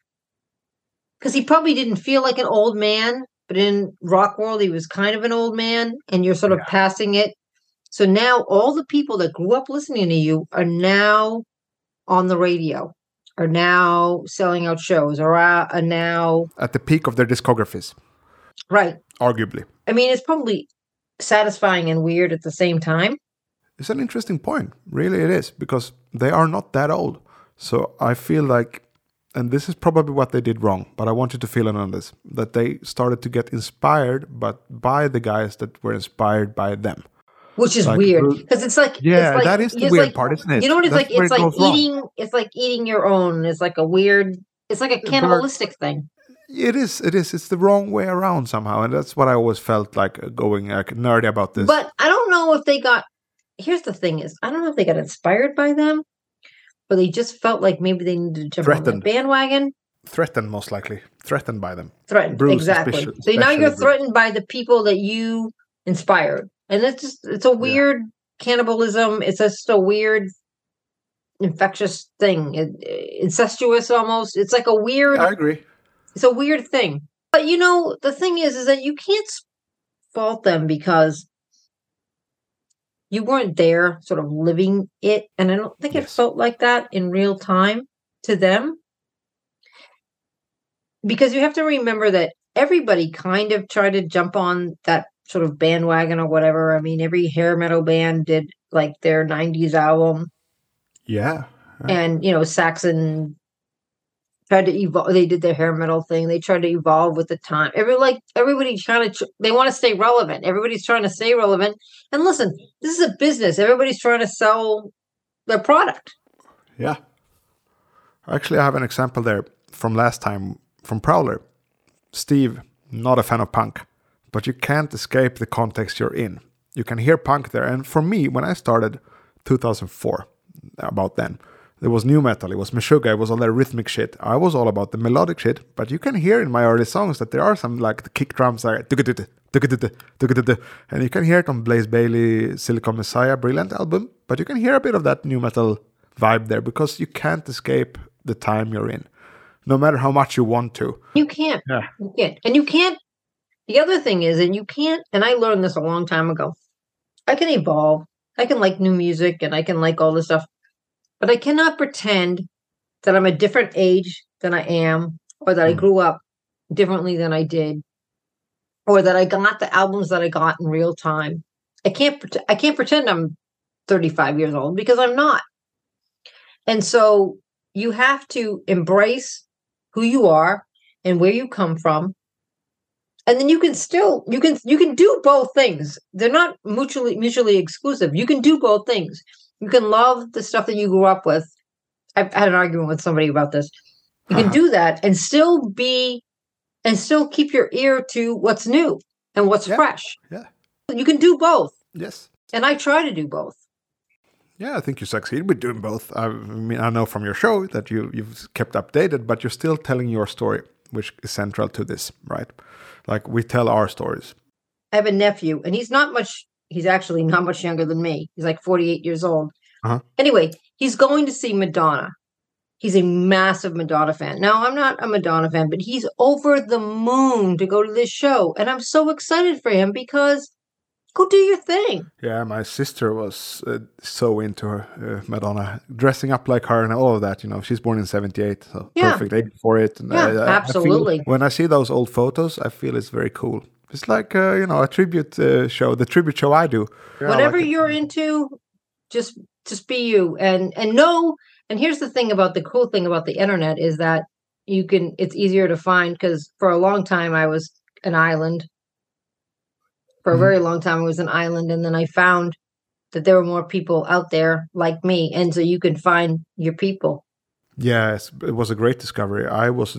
because he probably didn't feel like an old man, but in rock world, he was kind of an old man, and you're sort of passing it. So now all the people that grew up listening to you are now on the radio, are now selling out shows, or are now at the peak of their discographies. Right. Arguably. I mean, it's probably satisfying and weird at the same time. It's an interesting point. Really, it is, because they are not that old. So I feel like, and this is probably what they did wrong, but I want you to feel in on this, that they started to get inspired, but by the guys that were inspired by them. Which is like, weird, because it's like, yeah, it's like, that is the weird part, isn't it? You know what it's like? It's like eating your own. It's like a cannibalistic thing. It is. It's the wrong way around somehow, and that's what I always felt like going nerdy about this. But I don't know if they got. Here's the thing: I don't know if they got inspired by them, but they just felt like maybe they needed to jump on the bandwagon. Threatened, most likely. Threatened by them. Threatened, Bruce, exactly. So now you're threatened by the people that you inspired. And it's a weird cannibalism. It's just a weird infectious thing. Incestuous almost. It's like a weird... I agree. It's a weird thing. But, you know, the thing is that you can't fault them because you weren't there sort of living it. And I don't think it felt like that in real time to them. Because you have to remember that everybody kind of tried to jump on that sort of bandwagon or whatever. I mean, every hair metal band did like their 90s album. Yeah. And, you know, Saxon tried to evolve. They did their hair metal thing. They tried to evolve with the time. Everybody trying to, they want to stay relevant. Everybody's trying to stay relevant. And listen, this is a business. Everybody's trying to sell their product. Yeah. Actually, I have an example there from last time from Prowler. Steve, not a fan of punk. But you can't escape the context you're in. You can hear punk there. And for me, when I started 2004, about then, there was new metal, it was Meshuggah, it was all that rhythmic shit. I was all about the melodic shit, but you can hear in my early songs that there are some, like, the kick drums are and you can hear it on Blaze Bailey, Silicon Messiah, brilliant album, but you can hear a bit of that new metal vibe there because you can't escape the time you're in, no matter how much you want to. You can't. Yeah. You can't. And you can't. The other thing is, and you can't, and I learned this a long time ago, I can evolve, I can like new music, and I can like all this stuff, but I cannot pretend that I'm a different age than I am, or that I grew up differently than I did, or that I got the albums that I got in real time. I can't pretend I'm 35 years old, because I'm not. And so you have to embrace who you are and where you come from. And then you can do both things. They're not mutually exclusive. You can do both things. You can love the stuff that you grew up with. I've had an argument with somebody about this. You can do that and still keep your ear to what's new and what's fresh. Yeah. You can do both. Yes. And I try to do both. Yeah, I think you succeed with doing both. I mean, I know from your show that you've kept updated, but you're still telling your story, which is central to this, right? Like, we tell our stories. I have a nephew, and he's not much he's actually not much younger than me. He's like 48 years old. Uh-huh. Anyway, he's going to see Madonna. He's a massive Madonna fan. Now, I'm not a Madonna fan, but he's over the moon to go to this show. And I'm so excited for him because go do your thing. Yeah, my sister was so into her, Madonna, dressing up like her and all of that. You know, she's born in 78, so yeah, perfect age for it. And yeah, absolutely. I feel, when I see those old photos, I feel it's very cool. It's like, you know, a tribute show, the tribute show I do. Yeah, whatever like you're into, just be you. And know... And here's the thing about the cool thing about the internet is that you can, it's easier to find, because for a long time I was an island. For a very long time I was an island. And then I found that there were more people out there like me. And so you can find your people. Yes, it was a great discovery. I was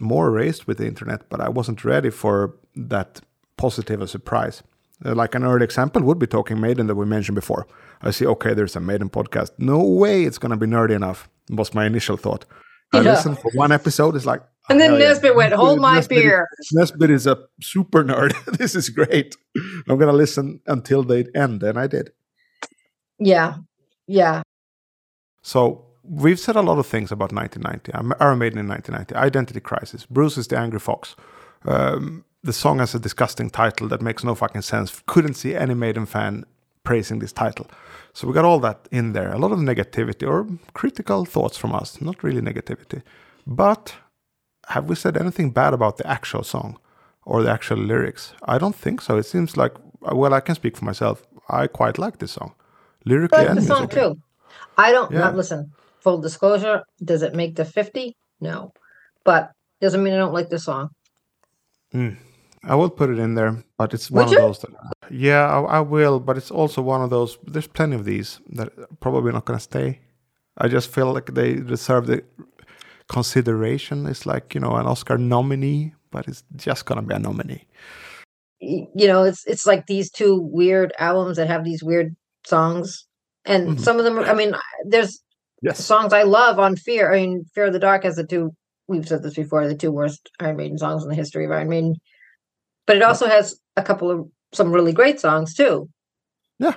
more raised with the internet, but I wasn't ready for that positive a surprise. Like an early example would be Talking Maiden that we mentioned before. I see, okay, there's a Maiden podcast. No way it's going to be nerdy enough, was my initial thought. I listened for one episode, it's like... And then Nesbitt went, hold my beer. Nesbitt is a super nerd. This is great. I'm going to listen until they end, and I did. Yeah. So we've said a lot of things about 1990. Iron Maiden in 1990, Identity Crisis, Bruce is the Angry Fox. The song has a disgusting title that makes no fucking sense. Couldn't see any Maiden fan praising this title. So we got all that in there. A lot of negativity or critical thoughts from us. Not really negativity. But have we said anything bad about the actual song or the actual lyrics? I don't think so. It seems like, well, I can speak for myself. I quite like this song. Lyrically and musically. I like the song too. Not listen, full disclosure, does it make the 50? No. But doesn't mean I don't like the song. I will put it in there, but it's one of those. I will, but it's also one of those. There's plenty of these that are probably not going to stay. I just feel like they deserve the consideration. It's like, you know, an Oscar nominee, but it's just going to be a nominee. You know, it's like these two weird albums that have these weird songs. And some of them, I mean, there's songs I love on Fear. I mean, Fear of the Dark has the two, we've said this before, the two worst Iron Maiden songs in the history of Iron Maiden. But it also has a couple of some really great songs too. Yeah,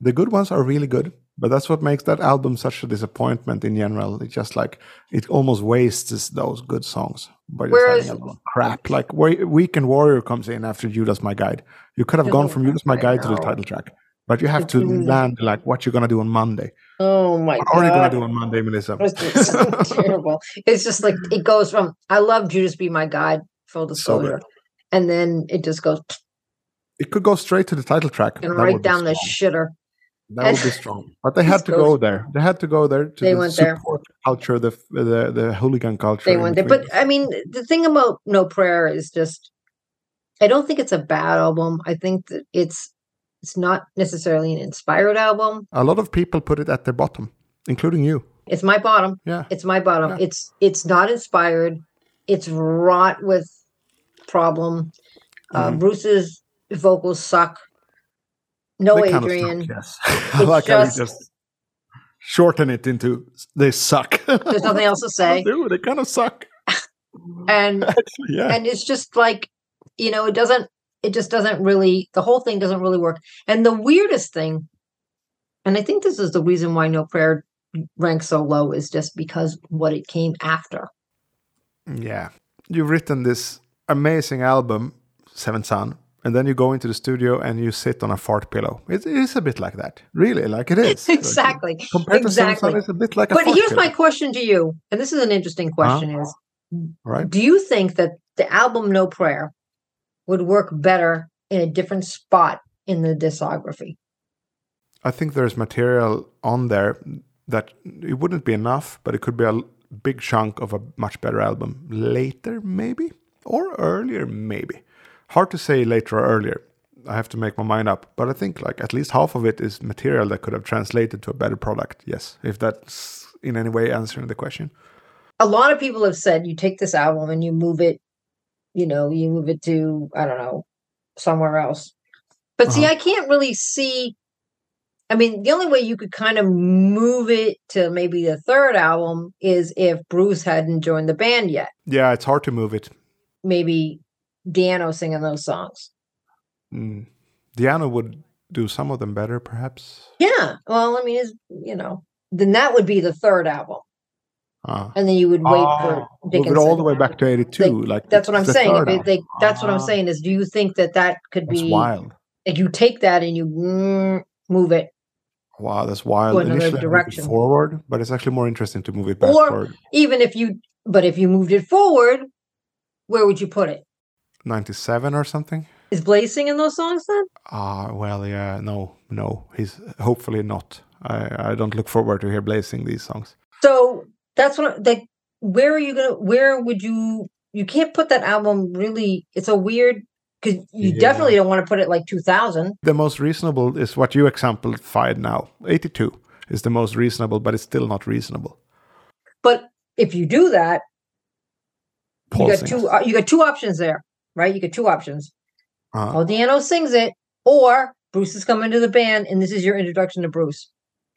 the good ones are really good, but that's what makes that album such a disappointment in general. It's just like it almost wastes those good songs by just having a lot of crap. Like Weekend Warrior comes in after You Judas My Guide. You could have gone from You Judas My Guide to the title track, but you have to land like what you're gonna do on Monday. Oh my god! What are you gonna do on Monday, Melissa? It's terrible. It's just like it goes from I love Judas Be My Guide, full disclosure. So and then it just goes. It could go straight to the title track. And right down the shitter. That would be strong. But they had to go there. They had to go there to support culture, the hooligan culture. They went there. But I mean, the thing about No Prayer is just, I don't think it's a bad album. I think that it's not necessarily an inspired album. A lot of people put it at their bottom, including you. It's my bottom. Yeah. It's my bottom. Yeah. It's not inspired. It's wrought with problem. Bruce's vocals suck. No they Adrian. Kind of suck, yes. I like how you just shorten it into they suck. There's nothing else to say. They kind of suck. And actually, and it's just like, you know, the whole thing doesn't really work. And the weirdest thing, and I think this is the reason why No Prayer ranks so low, is just because what it came after. Yeah. You've written this amazing album, Seventh Son, and then you go into the studio and you sit on a fart pillow. It is a bit like that, really, like it is. Exactly. Like, compared to Seventh Son, it's a bit like a fart pillow. But here's my question to you, and this is an interesting question, is do you think that the album No Prayer would work better in a different spot in the discography? I think there's material on there that it wouldn't be enough, but it could be a big chunk of a much better album later, maybe? Or earlier, maybe. Hard to say later or earlier. I have to make my mind up. But I think like at least half of it is material that could have translated to a better product. Yes, if that's in any way answering the question. A lot of people have said you take this album and you move it, you know, you move it to, I don't know, somewhere else. But see, I can't really see. I mean, the only way you could kind of move it to maybe the third album is if Bruce hadn't joined the band yet. Yeah, it's hard to move it. Maybe Dano singing those songs. Deanna would do some of them better, perhaps. Yeah. Well, I mean, it's, you know, then that would be the third album. And then you would wait for Dickinson. All the way back to 82. Like, that's what I'm saying. That's what I'm saying is, do you think that could be wild? If you take that and you move it. Wow, that's wild. Initially, direction forward, but it's actually more interesting to move it backward. Or even if you moved it forward, where would you put it? 97 or something. Is Blaze singing those songs then? Well, yeah, no, he's hopefully not. I don't look forward to hear Blaze sing these songs. So that's what. Like, where are you gonna? Where would you? You can't put that album really. It's a weird. Because you definitely don't want to put it like 2000. The most reasonable is what you exemplified now. 82 is the most reasonable, but it's still not reasonable. But if you do that, you got two options there, right? You got two options. Paul Dano sings it, or Bruce is coming to the band, and this is your introduction to Bruce.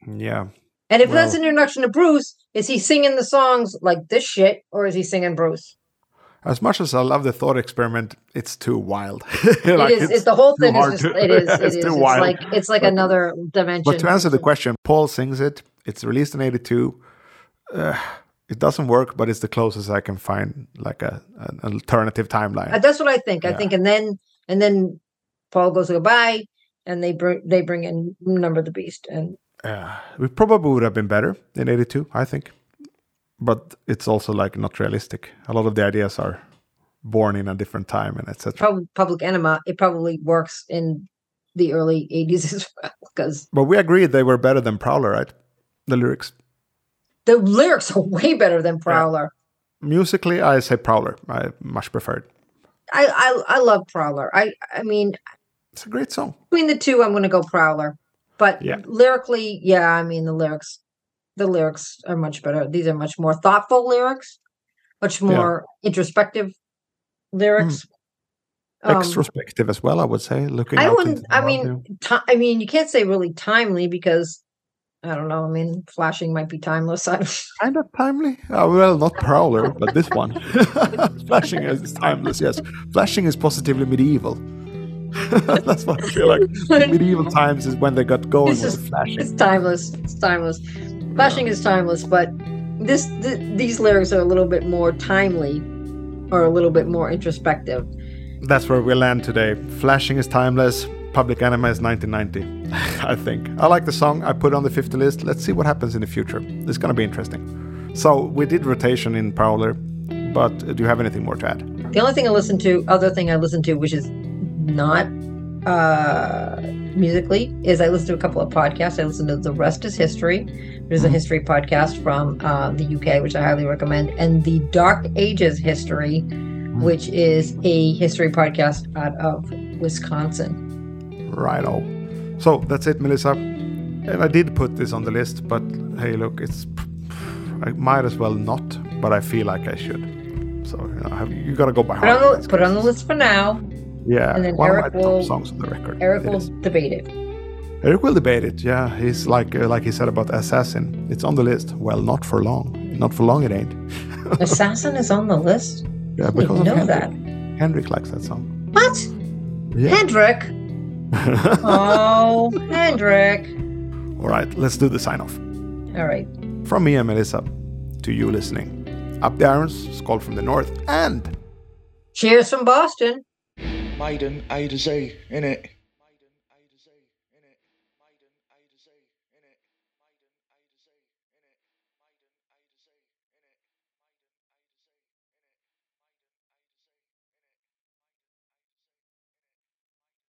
Yeah. And if that's an introduction to Bruce, is he singing the songs like this shit, or is he singing Bruce? As much as I love the thought experiment, it's too wild. Like, it is. It's the whole thing is just, it is. It's wild. It's like another dimension. But to answer the question, Paul sings it. It's released in 82. It doesn't work, but it's the closest I can find, like an alternative timeline. That's what I think. Yeah. I think, and then Paul goes goodbye, and they bring in Number of the Beast, and we probably would have been better in 82, I think. But it's also like not realistic. A lot of the ideas are born in a different time and etc. Public Enema, it probably works in the early 80s as well. But we agreed they were better than Prowler, right? The lyrics. The lyrics are way better than Prowler. Yeah. Musically, I say Prowler. I much prefer it. I love Prowler. I mean... It's a great song. Between the two, I'm going to go Prowler. But lyrically, I mean, the lyrics... The lyrics are much better. These are much more thoughtful lyrics, much more introspective lyrics. Extrospective as well, I would say. I mean, you can't say really timely because I don't know. I mean, flashing might be timeless. Kind of timely. Well, not Prowler, but this one. Flashing is timeless. Yes, flashing is positively medieval. That's what I feel like. Medieval times is when they got going with flashing. It's timeless. It's timeless. Flashing is timeless, but these lyrics are a little bit more timely or a little bit more introspective. That's where we land today. Flashing is timeless. Public Enema is 1990, I think. I like the song. I put it on the 50 list. Let's see what happens in the future. It's going to be interesting. So we did rotation in Prowler, but do you have anything more to add? The only thing I listened to, which is not musically, is I listened to a couple of podcasts. I listened to The Rest is History, which is a history podcast from the UK, which I highly recommend, and The Dark Ages History, which is a history podcast out of Wisconsin. Right-o. So that's it, Melissa. And I did put this on the list, but hey, look, I might as well not, but I feel like I should. So you got to go by heart. Put it on the list for now. Yeah, and then Eric will top songs on the record. Eric will debate it. Yeah, he's like he said about Assassin. It's on the list. Well, not for long. Not for long, it ain't. Assassin is on the list. Yeah, because of Hendrik. That. Hendrik likes that song. What? Yeah. Hendrik. Oh, Hendrik. All right, let's do the sign off. All right. From me and Melissa, to you listening. Up the irons, Skull from the North, and cheers from Boston. Maiden A to Z, innit?